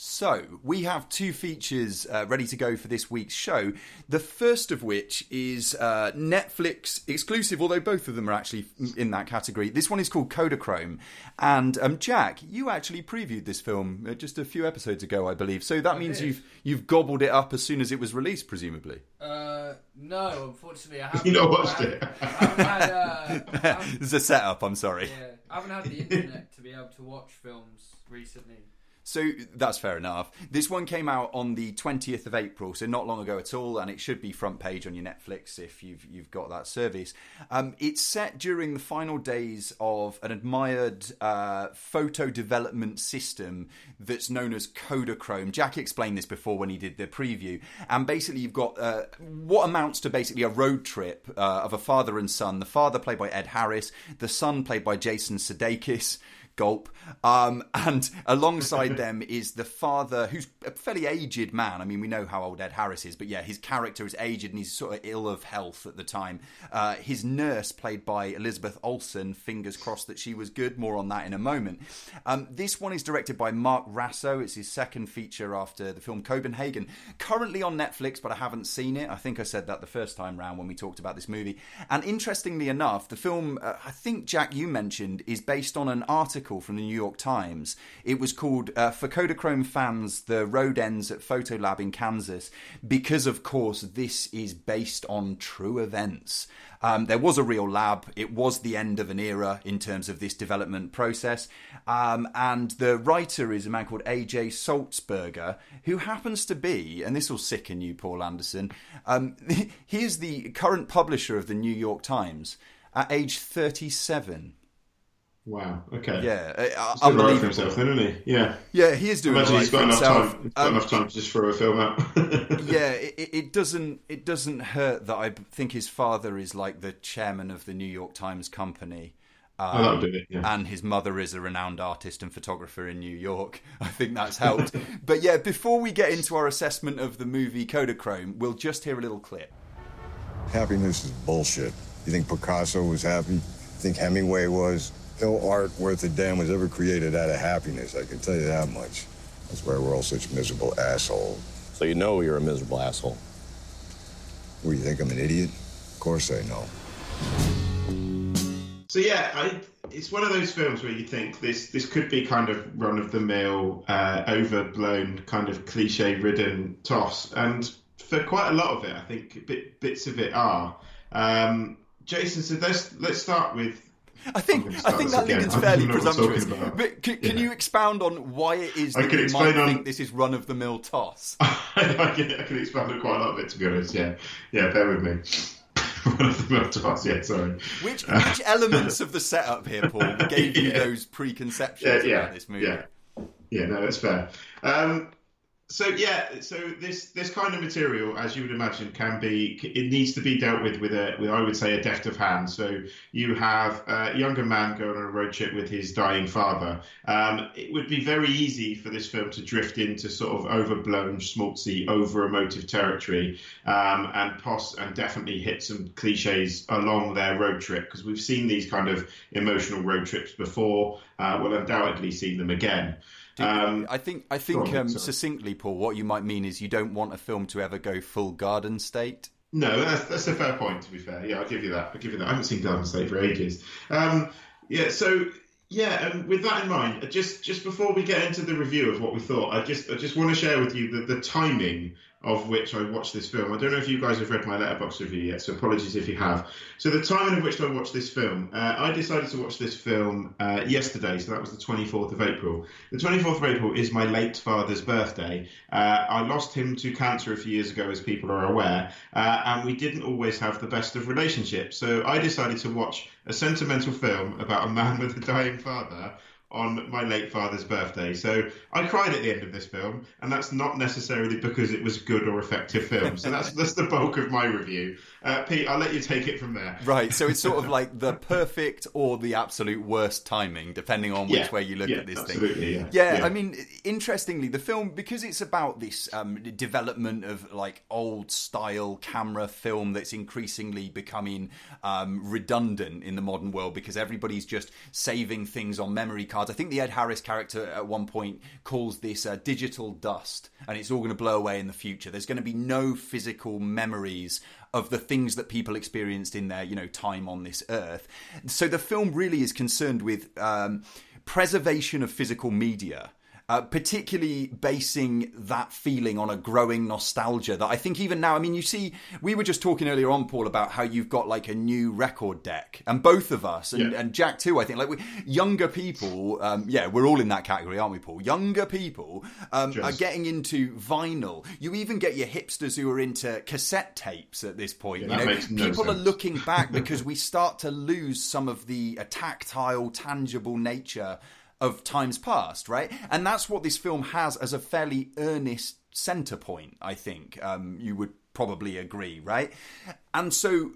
So, we have two features uh, ready to go for this week's show. The first of which is uh, Netflix exclusive, although both of them are actually in that category. This one is called Kodachrome. And, um, Jack, you actually previewed this film just a few episodes ago, I believe. So that I means did. you've you've gobbled it up as soon as it was released, presumably. Uh, no, unfortunately, I haven't. You've not watched it. I haven't, I haven't had... Uh, it's a setup, I'm sorry. Yeah, I haven't had the internet to be able to watch films recently. So that's fair enough. This one came out on the twentieth of April, so not long ago at all, and it should be front page on your Netflix if you've you've got that service. Um, it's set during the final days of an admired uh, photo development system that's known as Kodachrome. Jack explained this before when he did the preview. And basically you've got uh, what amounts to basically a road trip uh, of a father and son. The father played by Ed Harris, the son played by Jason Sudeikis. Gulp. Um, and alongside them is the father, who's a fairly aged man. I mean, we know how old Ed Harris is, but yeah, his character is aged and he's sort of ill of health at the time. Uh, his nurse, played by Elizabeth Olsen, fingers crossed that she was good. More on that in a moment. Um, this one is directed by Mark Rasso. It's his second feature after the film Copenhagen. Currently on Netflix, but I haven't seen it. I think I said that the first time round when we talked about this movie. And interestingly enough, the film, uh, I think, Jack, you mentioned, is based on an article from the New York Times. It was called, uh, for Kodachrome fans, the road ends at Photolab in Kansas, because of course this is based on true events. Um, there was a real lab. It was the end of an era in terms of this development process. Um, and the writer is a man called A J Salzberger, who happens to be, and this will sicken you, Paul Anderson, um, he is the current publisher of the New York Times at age thirty-seven. Wow, okay. Yeah. Uh, he's doing all right for himself then, isn't he? Yeah. Yeah, he is doing all right for himself. He's got enough time. He's got um, enough time to just throw a film out. Yeah, it, it doesn't it doesn't hurt that I think his father is like the chairman of the New York Times Company. Um, oh, that'll do it, yeah. And his mother is a renowned artist and photographer in New York. I think that's helped. But yeah, before we get into our assessment of the movie Kodachrome, we'll just hear a little clip. Happiness is bullshit. You think Picasso was happy? You think Hemingway was? No art worth a damn was ever created out of happiness, I can tell you that much. That's why we're all such miserable assholes. So you know you're a miserable asshole? What, you think I'm an idiot? Of course I know. So yeah, I, it's one of those films where you think this this could be kind of run-of-the-mill, uh, overblown, kind of cliche-ridden toss. And for quite a lot of it, I think bit, bits of it are. Um, Jason, so let's, let's start with... I think I think that again. League is fairly presumptuous. But can, can yeah. you expound on why it is that you might on... think this is run-of-the-mill toss? I, can, I can expound on quite a lot of it, to be honest, yeah. Yeah, bear with me. Run-of-the-mill toss, yeah, sorry. Which, uh, which elements of the setup here, Paul, gave you yeah. those preconceptions yeah, yeah, about this movie? Yeah, yeah, no, that's fair. Um, so, yeah, so this this kind of material, as you would imagine, can be, it needs to be dealt with with, a, with I would say, a deft of hand. So you have a younger man going on a road trip with his dying father. Um, it would be very easy for this film to drift into sort of overblown, schmaltzy, over-emotive territory um, and pos- and definitely hit some cliches along their road trip, because we've seen these kind of emotional road trips before. Uh, we'll undoubtedly see them again. Um, I think, I think um, succinctly, Paul, what you might mean is you don't want a film to ever go full Garden State. No, that's, that's a fair point, to be fair. Yeah, I'll give you that. I'll give you that. I haven't seen Garden State for ages. Um, yeah, so... Yeah, and with that in mind, just just before we get into the review of what we thought, I just I just want to share with you the, the timing of which I watched this film. I don't know if you guys have read my Letterboxd review yet, so apologies if you have. So the time in which I watched this film, uh, I decided to watch this film uh, yesterday, so that was the twenty-fourth of April. The twenty-fourth of April is my late father's birthday. Uh, I lost him to cancer a few years ago, as people are aware, uh, and we didn't always have the best of relationships. So I decided to watch a sentimental film about a man with a dying father on my late father's birthday. So I cried at the end of this film, and that's not necessarily because it was a good or effective film. So that's that's the bulk of my review. Uh, Pete, I'll let you take it from there. Right, so it's sort of like the perfect or the absolute worst timing, depending on which yeah, way you look yeah, at this absolutely, thing. Yeah. Yeah, yeah, I mean, interestingly, the film, because it's about this um, development of like old-style camera film that's increasingly becoming um, redundant in the modern world because everybody's just saving things on memory cards. I think the Ed Harris character at one point calls this uh, digital dust, and it's all going to blow away in the future. There's going to be no physical memories of the things that people experienced in their, you know, time on this earth. So the film really is concerned with um, preservation of physical media. Uh, particularly basing that feeling on a growing nostalgia that I think even now, I mean, you see, we were just talking earlier on, Paul, about how you've got like a new record deck, and both of us, and, yeah. and Jack too, I think, like we, younger people, um, yeah, we're all in that category, aren't we, Paul? Younger people um, are getting into vinyl. You even get your hipsters who are into cassette tapes at this point. Yeah, you know? No people sense. Are looking back because we start to lose some of the uh, tactile, tangible nature of times past, right? And that's what this film has as a fairly earnest centre point, I think. Um, you would probably agree, right? And so,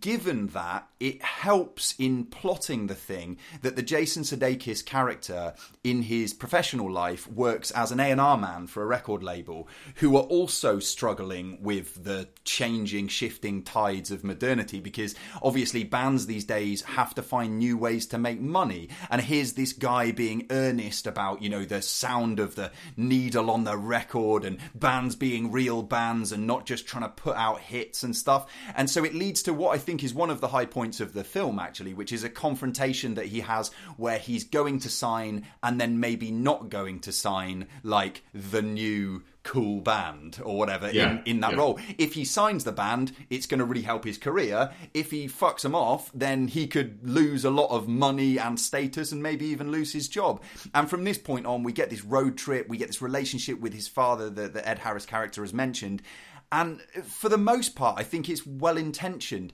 given that, it helps in plotting the thing that the Jason Sudeikis character in his professional life works as an A and R man for a record label who are also struggling with the changing, shifting tides of modernity, because obviously bands these days have to find new ways to make money. And here's this guy being earnest about, you know, the sound of the needle on the record and bands being real bands and not just trying to put out hits and stuff. And so it leads to what I think is one of the high points of the film, actually, which is a confrontation that he has where he's going to sign and then maybe not going to sign like the new cool band or whatever yeah. in, in that yeah. role. If he signs the band, it's going to really help his career. If he fucks them off, then he could lose a lot of money and status and maybe even lose his job. And from this point on, we get this road trip, we get this relationship with his father that, that Ed Harris character has mentioned. And for the most part, I think it's well-intentioned.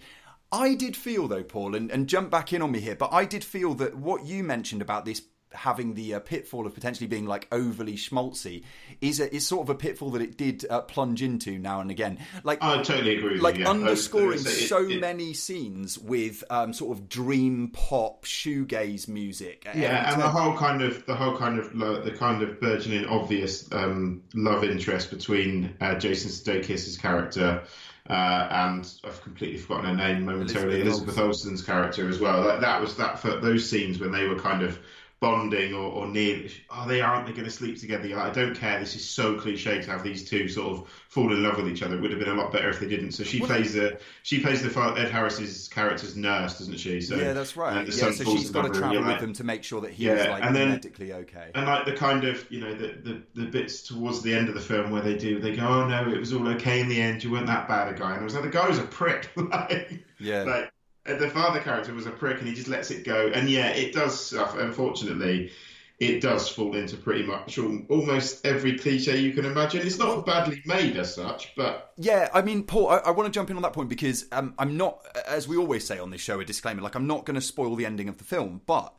I did feel, though, Paul, and, and jump back in on me here, but I did feel that what you mentioned about this having the uh, pitfall of potentially being like overly schmaltzy is a, is sort of a pitfall that it did uh, plunge into now and again. Like I totally agree with like you. Like yeah. underscoring it, so it, many scenes with um, sort of dream pop shoegaze music. Yeah, and, and the whole kind of the whole kind of lo- the kind of burgeoning obvious um, love interest between uh, Jason Sudeikis' character. Uh, and I've completely forgotten her name momentarily. Elizabeth, Elizabeth Olsen's character as well. That, that was that for those scenes when they were kind of bonding or, or near. Oh, they aren't. They're going to sleep together. Like, I don't care. This is so cliche to have these two sort of fall in love with each other. It would have been a lot better if they didn't. So she what plays the she plays the Ed Harris's character's nurse, doesn't she? So yeah, that's right. Yeah, so she's got to travel with him to make sure that he yeah, is like and then, medically okay. And like the kind of you know the, the the bits towards the end of the film where they do they go, oh no, it was all okay in the end. You weren't that bad a guy. And I was like, the guy was a prick. like, yeah. Like, the father character was a prick and he just lets it go. And yeah, it does suffer. Unfortunately, it does fall into pretty much almost every cliche you can imagine. It's not badly made as such, but... Yeah, I mean, Paul, I, I want to jump in on that point because um, I'm not, as we always say on this show, a disclaimer, like I'm not going to spoil the ending of the film, but...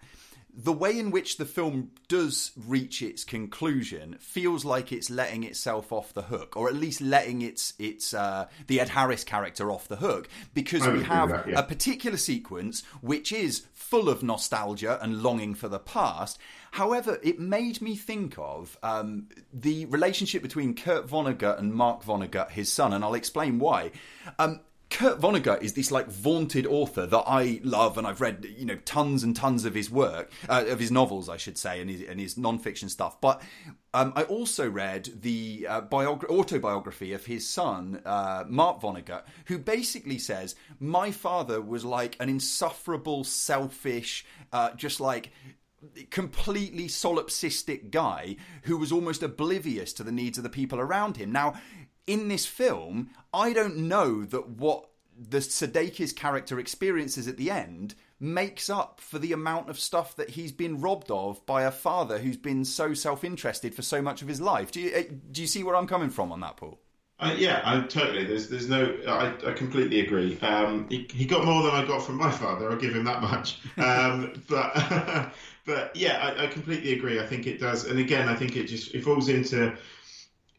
The way in which the film does reach its conclusion feels like it's letting itself off the hook, or at least letting its its uh, the Ed Harris character off the hook, because we have that, yeah. a particular sequence which is full of nostalgia and longing for the past. However, it made me think of um, the relationship between Kurt Vonnegut and Mark Vonnegut, his son, and I'll explain why. Um, Kurt Vonnegut is this like vaunted author that I love, and I've read you know tons and tons of his work, uh, of his novels, I should say, and his, and his non-fiction stuff. But um, I also read the uh, biogra- autobiography of his son, uh, Mark Vonnegut, who basically says, "My father was like an insufferable, selfish, uh, just like." completely solipsistic guy who was almost oblivious to the needs of the people around him." Now, in this film, I don't know that what the Sudeikis character experiences at the end makes up for the amount of stuff that he's been robbed of by a father who's been so self-interested for so much of his life. Do you do you see where I'm coming from on that, Paul? Uh, yeah, I totally. There's there's no. I, I completely agree. Um, he, he got more than I got from my father. I'll give him that much. Um, but but yeah, I, I completely agree. I think it does. And again, I think it just it falls into.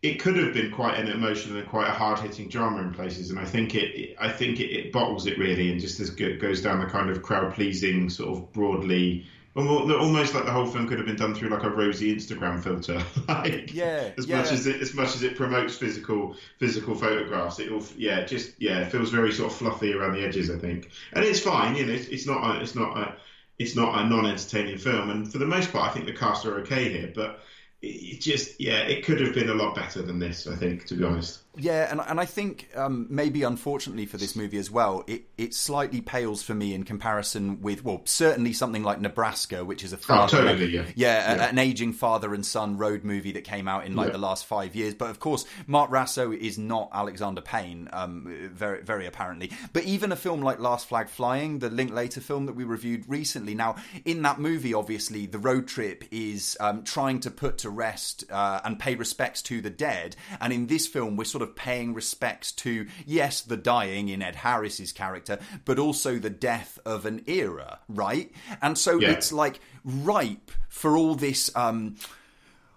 It could have been quite an emotional and quite a hard-hitting drama in places, and I think it, I think it, it bottles it really, and just as good goes down the kind of crowd-pleasing sort of broadly, almost like the whole film could have been done through like a rosy Instagram filter. like, yeah, as yeah. much as it, as much as it promotes physical physical photographs, it all, yeah, just yeah, it feels very sort of fluffy around the edges, I think, and it's fine, you know, it's, it's not, a, it's not, a, it's not a non-entertaining film, and for the most part, I think the cast are okay here, but. It just, yeah, it could have been a lot better than this, I think, to be honest. Yeah, and and I think um, maybe unfortunately for this movie as well, it, it slightly pales for me in comparison with, well, certainly something like Nebraska, which is a father, oh, totally, yeah. Yeah, yeah. A, an aging father and son road movie that came out in like yeah. the last five years. But of course, Mark Rasso is not Alexander Payne, um, very very apparently. But even a film like Last Flag Flying, the Linklater film that we reviewed recently. Now, in that movie, obviously, the road trip is um, trying to put to rest uh, and pay respects to the dead. And in this film, we're sort of of paying respects to, yes, the dying in Ed Harris's character, but also the death of an era, right? And so yeah. it's like ripe for all this um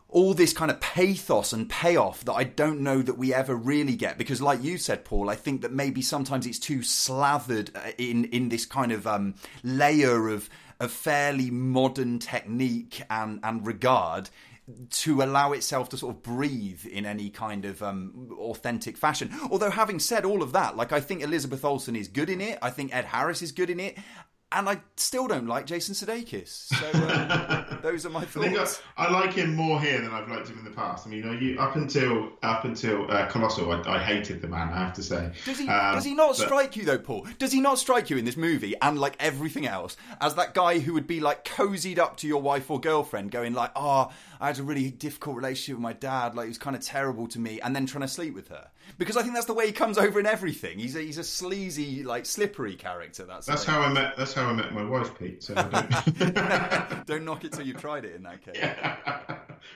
all this kind of pathos and payoff that I don't know that we ever really get, because like you said, Paul, I think that maybe sometimes it's too slathered in in this kind of um layer of of fairly modern technique and and regard to allow itself to sort of breathe in any kind of um, authentic fashion. Although having said all of that, like I think Elizabeth Olsen is good in it. I think Ed Harris is good in it. And I still don't like Jason Sudeikis. So um, those are my thoughts. I, I, I like him more here than I've liked him in the past. I mean, are you, up until up until uh, Colossal, I, I hated the man, I have to say. Does he um, does he not but... strike you though, Paul? Does he not strike you in this movie and like everything else as that guy who would be like cozied up to your wife or girlfriend, going like, "Oh, I had a really difficult relationship with my dad. Like he was kind of terrible to me," and then trying to sleep with her? Because I think that's the way he comes over in everything. He's a, he's a sleazy, like slippery character. That's that's how I met. That's how I met my wife, Pete. So I don't... don't knock it till you've tried it in that case. Yeah.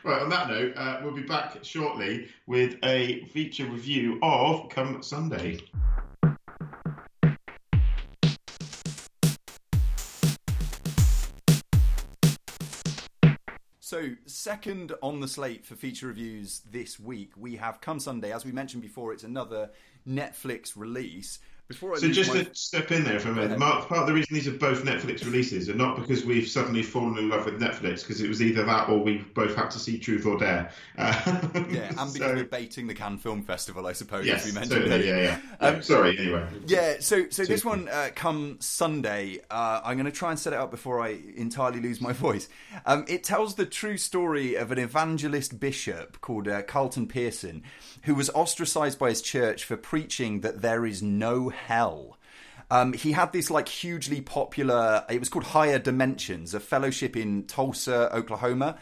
Right, on that note, uh, we'll be back shortly with a feature review of Come Sunday. So, second on the slate for feature reviews this week, we have Come Sunday. As we mentioned before, it's another Netflix release. Before I so just my... to step in there for a minute, Mark, part of the reason these are both Netflix releases are not because we've suddenly fallen in love with Netflix, because it was either that or we both had to see Truth or Dare. Uh, yeah, and because so... we're baiting the Cannes Film Festival, I suppose, yes, as we mentioned. Totally, yeah, yeah. Um, yeah. Sorry, anyway. Yeah, so so this one, uh, Come Sunday, uh, I'm going to try and set it up before I entirely lose my voice. Um, it tells the true story of an evangelist bishop called uh, Carlton Pearson, who was ostracised by his church for preaching that there is no hell. Um, he had this like hugely popular, it was called Higher Dimensions, a fellowship in Tulsa, Oklahoma.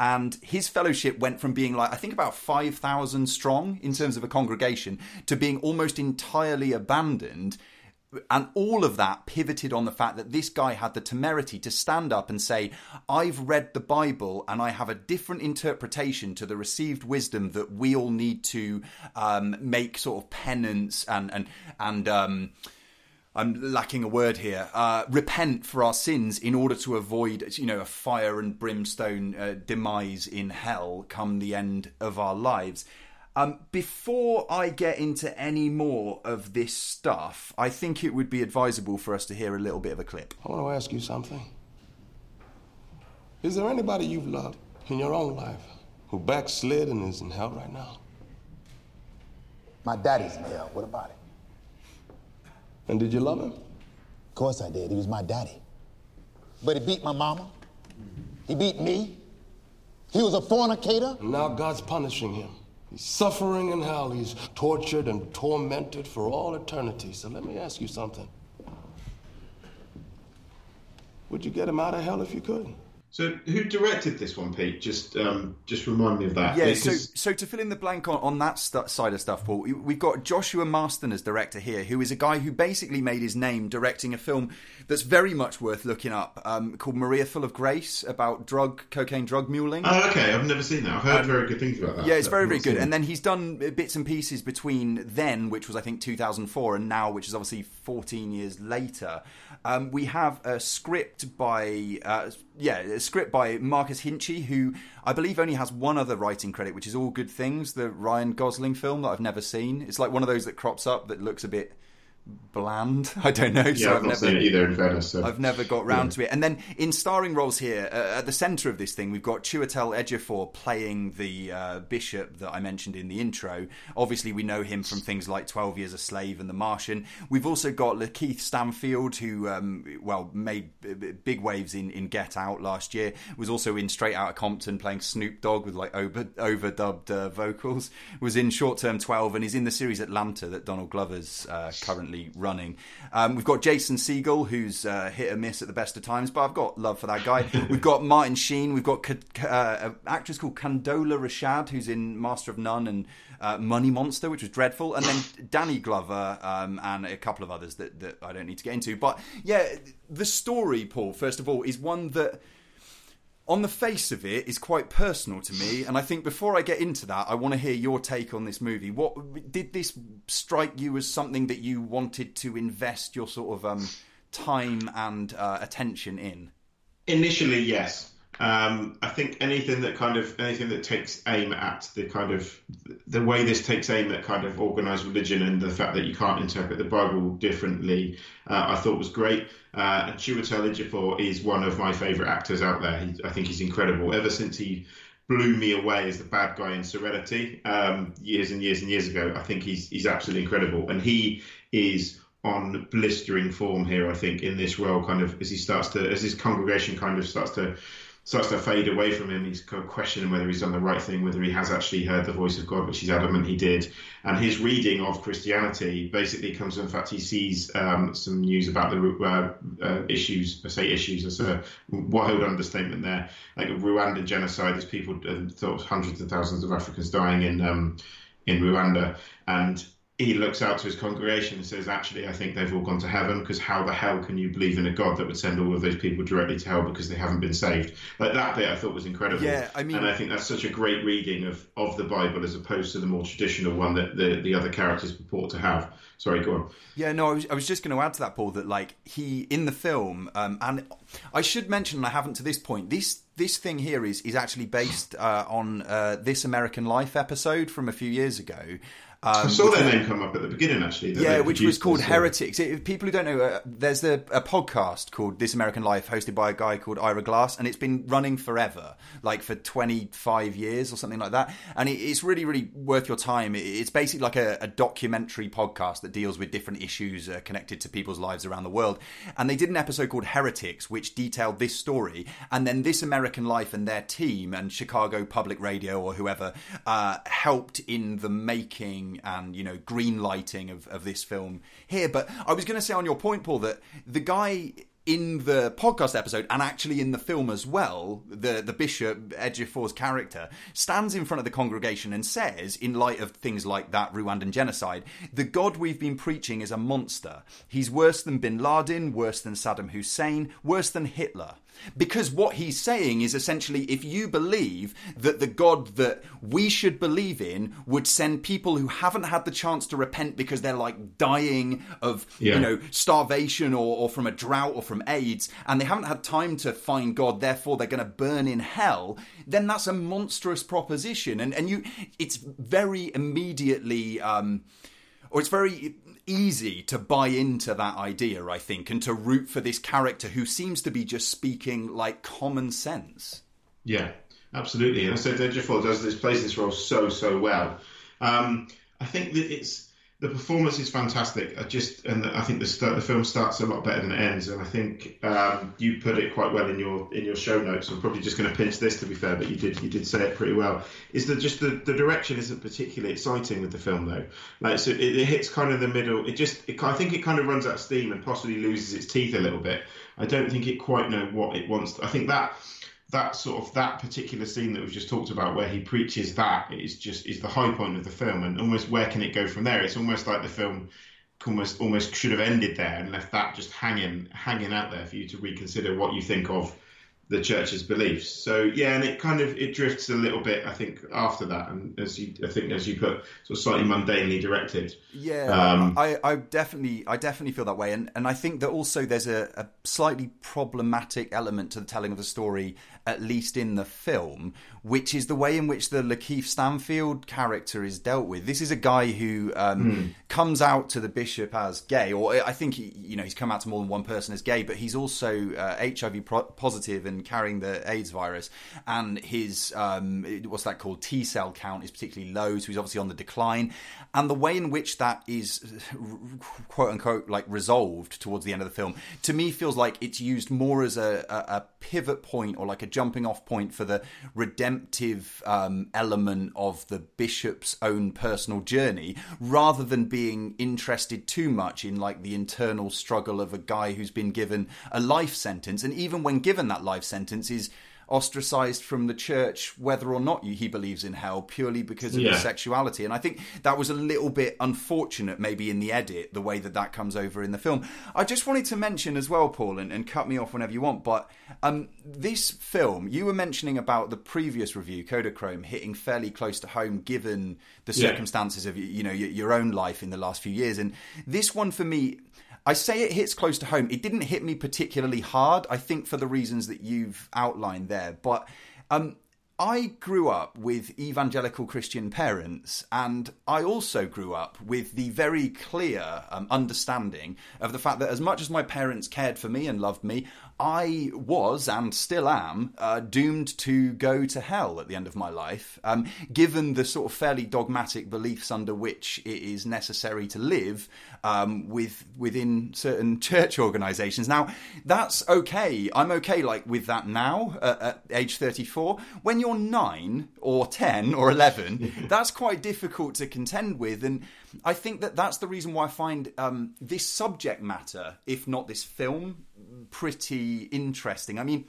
And his fellowship went from being like, I think about five thousand strong in terms of a congregation to being almost entirely abandoned. And all of that pivoted on the fact that this guy had the temerity to stand up and say, I've read the Bible and I have a different interpretation to the received wisdom that we all need to um, make sort of penance and, and, and um, I'm lacking a word here, uh, repent for our sins in order to avoid, you know, a fire and brimstone uh, demise in hell come the end of our lives. Um, before I get into any more of this stuff, I think it would be advisable for us to hear a little bit of a clip. I want to ask you something. Is there anybody you've loved in your own life who backslid and is in hell right now? My daddy's in hell. What about it? And did you love him? Of course I did. He was my daddy. But he beat my mama. He beat me. He was a fornicator. And now God's punishing him. He's suffering in hell. He's tortured and tormented for all eternity. So let me ask you something. Would you get him out of hell if you could? So who directed this one, Pete? Just um, just remind me of that. Yeah, because... so, so to fill in the blank on, on that st- side of stuff, Paul, we've got Joshua Marston as director here, who is a guy who basically made his name directing a film that's very much worth looking up, um, called Maria Full of Grace, about drug, cocaine drug muling. Oh, okay, I've never seen that. I've heard um, very good things about that. Yeah, it's very, very good. And then he's done bits and pieces between then, which was, I think, two thousand four, and now, which is obviously fourteen years later. Um, we have a script by... Uh, yeah, a script by Marcus Hinchey, who I believe only has one other writing credit, which is All Good Things, the Ryan Gosling film that I've never seen. It's like one of those that crops up that looks a bit bland. I don't know. Yeah, so I've, I've not never, seen it either in Venice. So. I've never got round yeah. to it. And then in starring roles here, uh, at the centre of this thing, we've got Chiwetel Ejiofor playing the uh, bishop that I mentioned in the intro. Obviously, we know him from things like twelve years a Slave and The Martian. We've also got Lakeith Stanfield, who, um, well, made b- big waves in, in Get Out last year, was also in Straight Outta Compton playing Snoop Dogg with like over, overdubbed uh, vocals, was in Short Term twelve, and is in the series Atlanta that Donald Glover's uh, currently running. Um, we've got Jason Segel, who's uh, hit or miss at the best of times, but I've got love for that guy. We've got Martin Sheen. We've got uh, an actress called Condola Rashad, who's in Master of None and uh, Money Monster, which was dreadful. And then Danny Glover um, and a couple of others that, that I don't need to get into. But yeah, the story, Paul, first of all, is one that on the face of it is quite personal to me, and I think before I get into that, I want to hear your take on this movie. What did this strike you as something that you wanted to invest your sort of um, time and uh, attention in? Initially, yes. Um, I think anything that kind of anything that takes aim at the kind of the way this takes aim at kind of organised religion and the fact that you can't interpret the Bible differently, uh, I thought was great. Uh, and Chiwetel Ejiofor is one of my favourite actors out there. He, I think he's incredible. Ever since he blew me away as the bad guy in Serenity um, years and years and years ago, I think he's he's absolutely incredible. And he is on blistering form here. I think in this role, kind of as he starts to as his congregation kind of starts to. starts to fade away from him. He's kind of questioning whether he's done the right thing, whether he has actually heard the voice of God, which he's adamant he did. And his reading of Christianity basically comes from the fact he sees um, some news about the uh, uh, issues, I say issues, that's a wild understatement there, like a Rwanda genocide. There's people, uh, sort of hundreds of thousands of Africans dying in um, in Rwanda. And he looks out to his congregation and says, actually, I think they've all gone to heaven, because how the hell can you believe in a God that would send all of those people directly to hell because they haven't been saved? Like, that bit I thought was incredible. Yeah, I mean, and I think that's such a great reading of, of the Bible as opposed to the more traditional one that the, the other characters purport to have. Sorry, go on. Yeah, no, I was, I was just going to add to that, Paul, that like he, in the film, um, and I should mention, and I haven't to this point, this This thing here is is actually based uh, on uh, This American Life episode from a few years ago. Um, I saw their name come up at the beginning, actually. Yeah, which was called Heretics. It, people who don't know, uh, there's the, a podcast called This American Life hosted by a guy called Ira Glass, and it's been running forever, like for twenty-five years or something like that. And it, it's really, really worth your time. It, it's basically like a, a documentary podcast that deals with different issues uh, connected to people's lives around the world. And they did an episode called Heretics, which detailed this story. And then This American American Life and their team and Chicago Public Radio or whoever uh, helped in the making and, you know, green lighting of, of this film here. But I was going to say on your point, Paul, that the guy in the podcast episode and actually in the film as well, the, the Bishop Ejiofor's character stands in front of the congregation and says, in light of things like that Rwandan genocide, the God we've been preaching is a monster. He's worse than Bin Laden, worse than Saddam Hussein, worse than Hitler. Because what he's saying is essentially, if you believe that the God that we should believe in would send people who haven't had the chance to repent because they're like dying of, yeah. you know, starvation or, or from a drought or from AIDS, and they haven't had time to find God, therefore they're going to burn in hell, then that's a monstrous proposition. And, and you, it's very immediately, um, or it's very... easy to buy into that idea, I think, and to root for this character who seems to be just speaking like common sense. Yeah, absolutely. And I said Ejiofor does this plays this role so so well. Um, I think that it's the performance is fantastic. I just and I think the start, the film starts a lot better than it ends. And I think um, you put it quite well in your in your show notes. I'm probably just going to pinch this to be fair, but you did you did say it pretty well. Is that just the, the direction isn't particularly exciting with the film though? Like so, it, it hits kind of the middle. It just it, I think it kind of runs out of steam and possibly loses its teeth a little bit. I don't think it quite know what it wants. I think that. that sort of that particular scene that we've just talked about, where he preaches that, is just is the high point of the film, and almost where can it go from there? It's almost like the film almost almost should have ended there and left that just hanging hanging out there for you to reconsider what you think of the church's beliefs. So yeah, and it kind of it drifts a little bit, I think, after that, and as you I think as you put, sort of slightly mundanely directed. Yeah, um, I, I definitely I definitely feel that way, and and I think that also there's a, a slightly problematic element to the telling of the story, at least in the film, which is the way in which the Lakeith Stanfield character is dealt with. This is a guy who um, mm. comes out to the bishop as gay, or I think he, you know he's come out to more than one person as gay, but he's also uh, H I V pro- positive and carrying the AIDS virus, and his um what's that called T cell count is particularly low, so he's obviously on the decline, and the way in which that is quote unquote like resolved towards the end of the film, to me feels like it's used more as a a, a pivot point, or like a jumping off point for the redemptive um element of the bishop's own personal journey, rather than being interested too much in like the internal struggle of a guy who's been given a life sentence, and even when given that life sentence is ostracized from the church whether or not he believes in hell, purely because of yeah. his sexuality. And I think that was a little bit unfortunate, maybe in the edit, the way that that comes over in the film. I just wanted to mention as well, Paul, and, and cut me off whenever you want, but um, this film, you were mentioning about the previous review, Kodachrome, hitting fairly close to home given the yeah. circumstances of you know your, your own life in the last few years. And this one for me, I say it hits close to home. It didn't hit me particularly hard, I think, for the reasons that you've outlined there. But um, I grew up with evangelical Christian parents, and I also grew up with the very clear um, understanding of the fact that as much as my parents cared for me and loved me, I was, and still am, uh, doomed to go to hell at the end of my life, um, given the sort of fairly dogmatic beliefs under which it is necessary to live um, with within certain church organisations. Now, that's okay. I'm okay like with that now, uh, at age thirty-four. When you're nine or ten or eleven, that's quite difficult to contend with. And I think that that's the reason why I find um, this subject matter, if not this film, pretty interesting. I mean,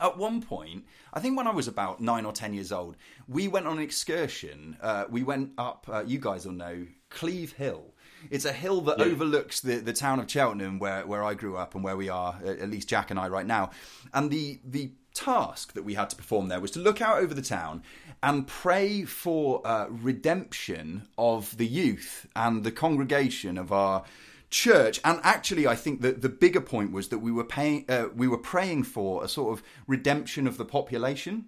at one point, I think when I was about nine or ten years old, we went on an excursion. Uh, we went up, uh, you guys will know, Cleve Hill. It's a hill that yeah. overlooks the, the town of Cheltenham, where, where I grew up and where we are, at least Jack and I right now. And the the task that we had to perform there was to look out over the town and pray for uh, redemption of the youth and the congregation of our church. And actually, I think that the bigger point was that we were paying, uh, we were praying for a sort of redemption of the population,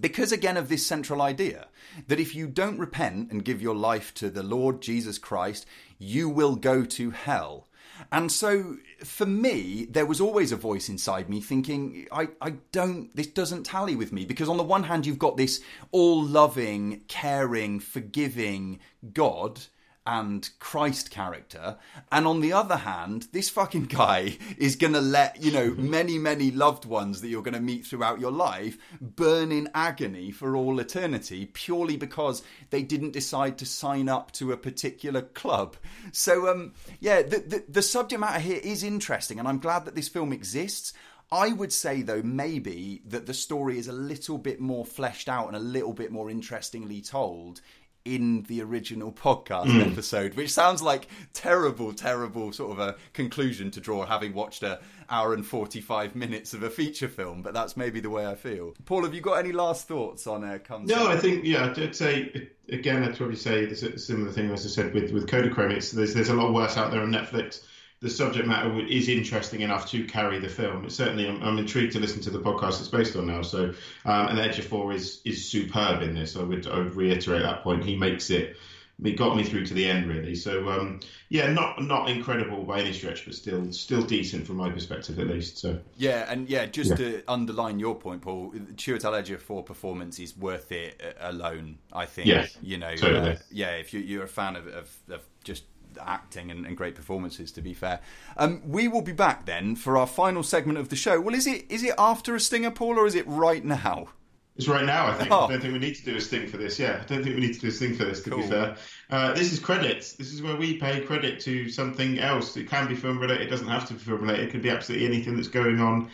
because again of this central idea that if you don't repent and give your life to the Lord Jesus Christ, you will go to hell. And so for me, there was always a voice inside me thinking, I, I don't, this doesn't tally with me, because on the one hand, you've got this all loving, caring, forgiving God and Christ character, and on the other hand, this fucking guy is gonna let you know many many loved ones that you're gonna meet throughout your life burn in agony for all eternity, purely because they didn't decide to sign up to a particular club. So um yeah the the, the subject matter here is interesting, and I'm glad that this film exists. I would say, though, maybe that the story is a little bit more fleshed out and a little bit more interestingly told in the original podcast mm. episode, which sounds like terrible, terrible sort of a conclusion to draw, having watched a hour and forty-five minutes of a feature film, but that's maybe the way I feel. Paul, have you got any last thoughts on uh, comes? No, I think yeah, I'd say again, I'd probably say this is a similar thing as I said with with Kodachrome. It's there's there's a lot worse out there on Netflix. The subject matter is interesting enough to carry the film. It's certainly, I'm, I'm intrigued to listen to the podcast it's based on now. So, um, and Ejiofor is is superb in this. I would, I would reiterate that point. He makes it. It got me through to the end, really. So, um, yeah, not not incredible by any stretch, but still still decent from my perspective, at least. So, yeah, and yeah, just yeah. to underline your point, Paul, Chiwetel Ejiofor's performance is worth it alone, I think. Yeah, you know, totally. uh, yeah. If you, you're a fan of of, of just acting and, and great performances, to be fair. Um, we will be back then for our final segment of the show. Well, is it is it after a stinger, Paul, or is it right now? It's right now, I think. Oh. I don't think we need to do a sting for this. Yeah, I don't think we need to do a sting for this, to cool. be fair. Uh, this is credits. This is where we pay credit to something else. It can be film-related. It doesn't have to be film-related. It could be absolutely anything that's going on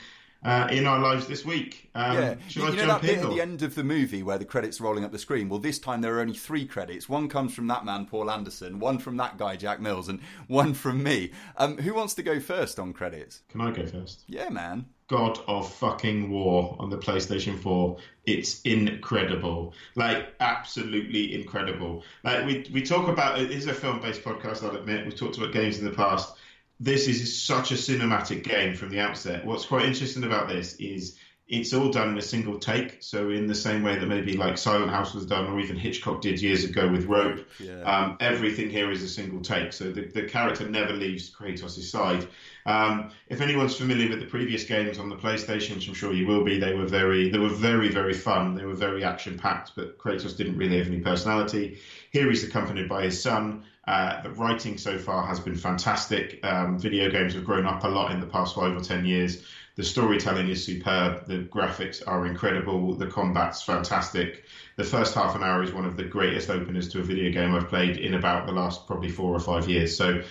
uh, in our lives this week. Um, yeah. Should you I know jump that in? Bit at the end of the movie where the credits are rolling up the screen? Well, this time there are only three credits. One comes from that man, Paul Anderson, one from that guy, Jack Mills, and one from me. Um, who wants to go first on credits? Can I go first? Yeah, man. God of fucking War on the PlayStation four. It's incredible. Like, absolutely incredible. Like, we we talk about... It is a film-based podcast, I'll admit. We've talked about games in the past. This is such a cinematic game from the outset. What's quite interesting about this is it's all done in a single take. So in the same way that maybe, like, Silent House was done or even Hitchcock did years ago with Rope, yeah. um, everything here is a single take. So the, the character never leaves Kratos' side. Um, if anyone's familiar with the previous games on the PlayStation, which I'm sure you will be, they were very, they were very, very fun. They were very action-packed, but Kratos didn't really have any personality. Here he's accompanied by his son. Uh, the writing so far has been fantastic. Um, video games have grown up a lot in the past five or ten years. The storytelling is superb. The graphics are incredible. The combat's fantastic. The first half an hour is one of the greatest openers to a video game I've played in about the last probably four or five years. So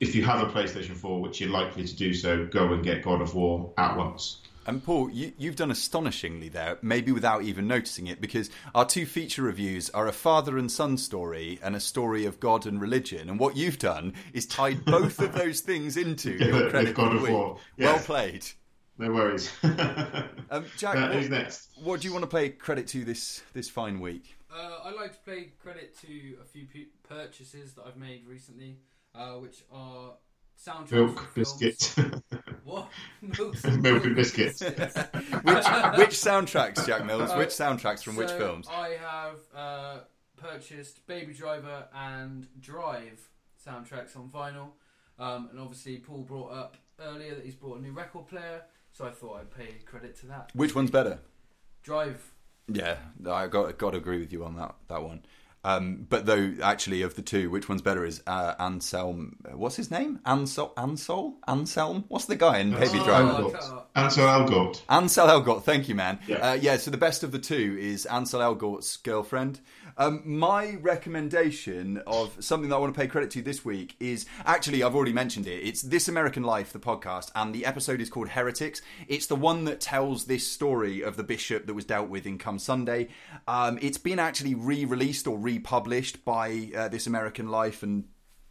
if you have a PlayStation four, which you're likely to do so, go and get God of War at once. And Paul, you, you've done astonishingly there, maybe without even noticing it, because our two feature reviews are a father and son story and a story of God and religion. And what you've done is tied both of those things into yeah, your credit God of War. Yes. Well played. No worries. um, Jack, uh, who's what, next? What do you want to play credit to this, this fine week? Uh, I'd like to play credit to a few purchases that I've made recently, uh, which are... Soundtrack milk biscuits. What? Milk and milk and biscuits. biscuits. which, which soundtracks, Jack Mills? Uh, which soundtracks from so which films? I have uh, purchased Baby Driver and Drive soundtracks on vinyl. Um, and obviously Paul brought up earlier that he's brought a new record player. So I thought I'd pay credit to that. Which one's better? Drive. Yeah, I got got to agree with you on that, that one. Um, but though, actually, of the two, which one's better is uh, Anselm... What's his name? Ansel, Ansel? Anselm? What's the guy in Baby Driver? Oh, Ansel Elgort. Ansel Elgort, thank you, man. Yeah. Uh, yeah, so the best of the two is Ansel Elgort's Girlfriend. Um, my recommendation of something that I want to pay credit to this week is... Actually, I've already mentioned it. It's This American Life, the podcast, and the episode is called Heretics. It's the one that tells this story of the bishop that was dealt with in Come Sunday. Um, it's been actually re-released or re republished by uh, This American Life and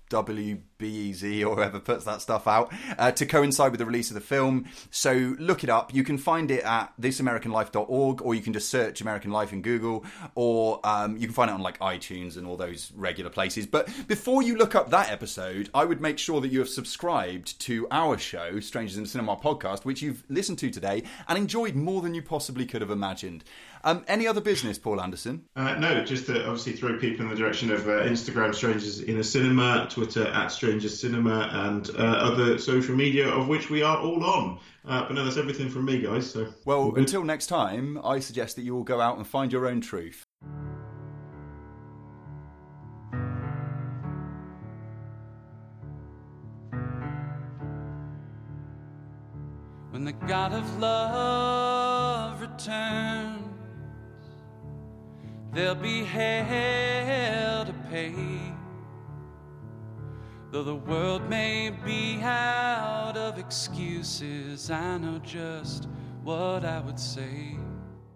W B E Z or whoever puts that stuff out uh, to coincide with the release of the film. So look it up. You can find it at this american life dot org, or you can just search American Life in Google, or um, you can find it on like iTunes and all those regular places. But before you look up that episode, I would make sure that you have subscribed to our show, Strangers in the Cinema Podcast, which you've listened to today and enjoyed more than you possibly could have imagined. Um, any other business, Paul Anderson? Uh, no, just to obviously throw people in the direction of uh, Instagram, Strangers in a Cinema, Twitter at Strangers Cinema, and uh, other social media of which we are all on. Uh, but no, that's everything from me, guys. So, well, until next time, I suggest that you all go out and find your own truth. When the God of love returns, there'll be hell to pay, though the world may be out of excuses. I know just what I would say.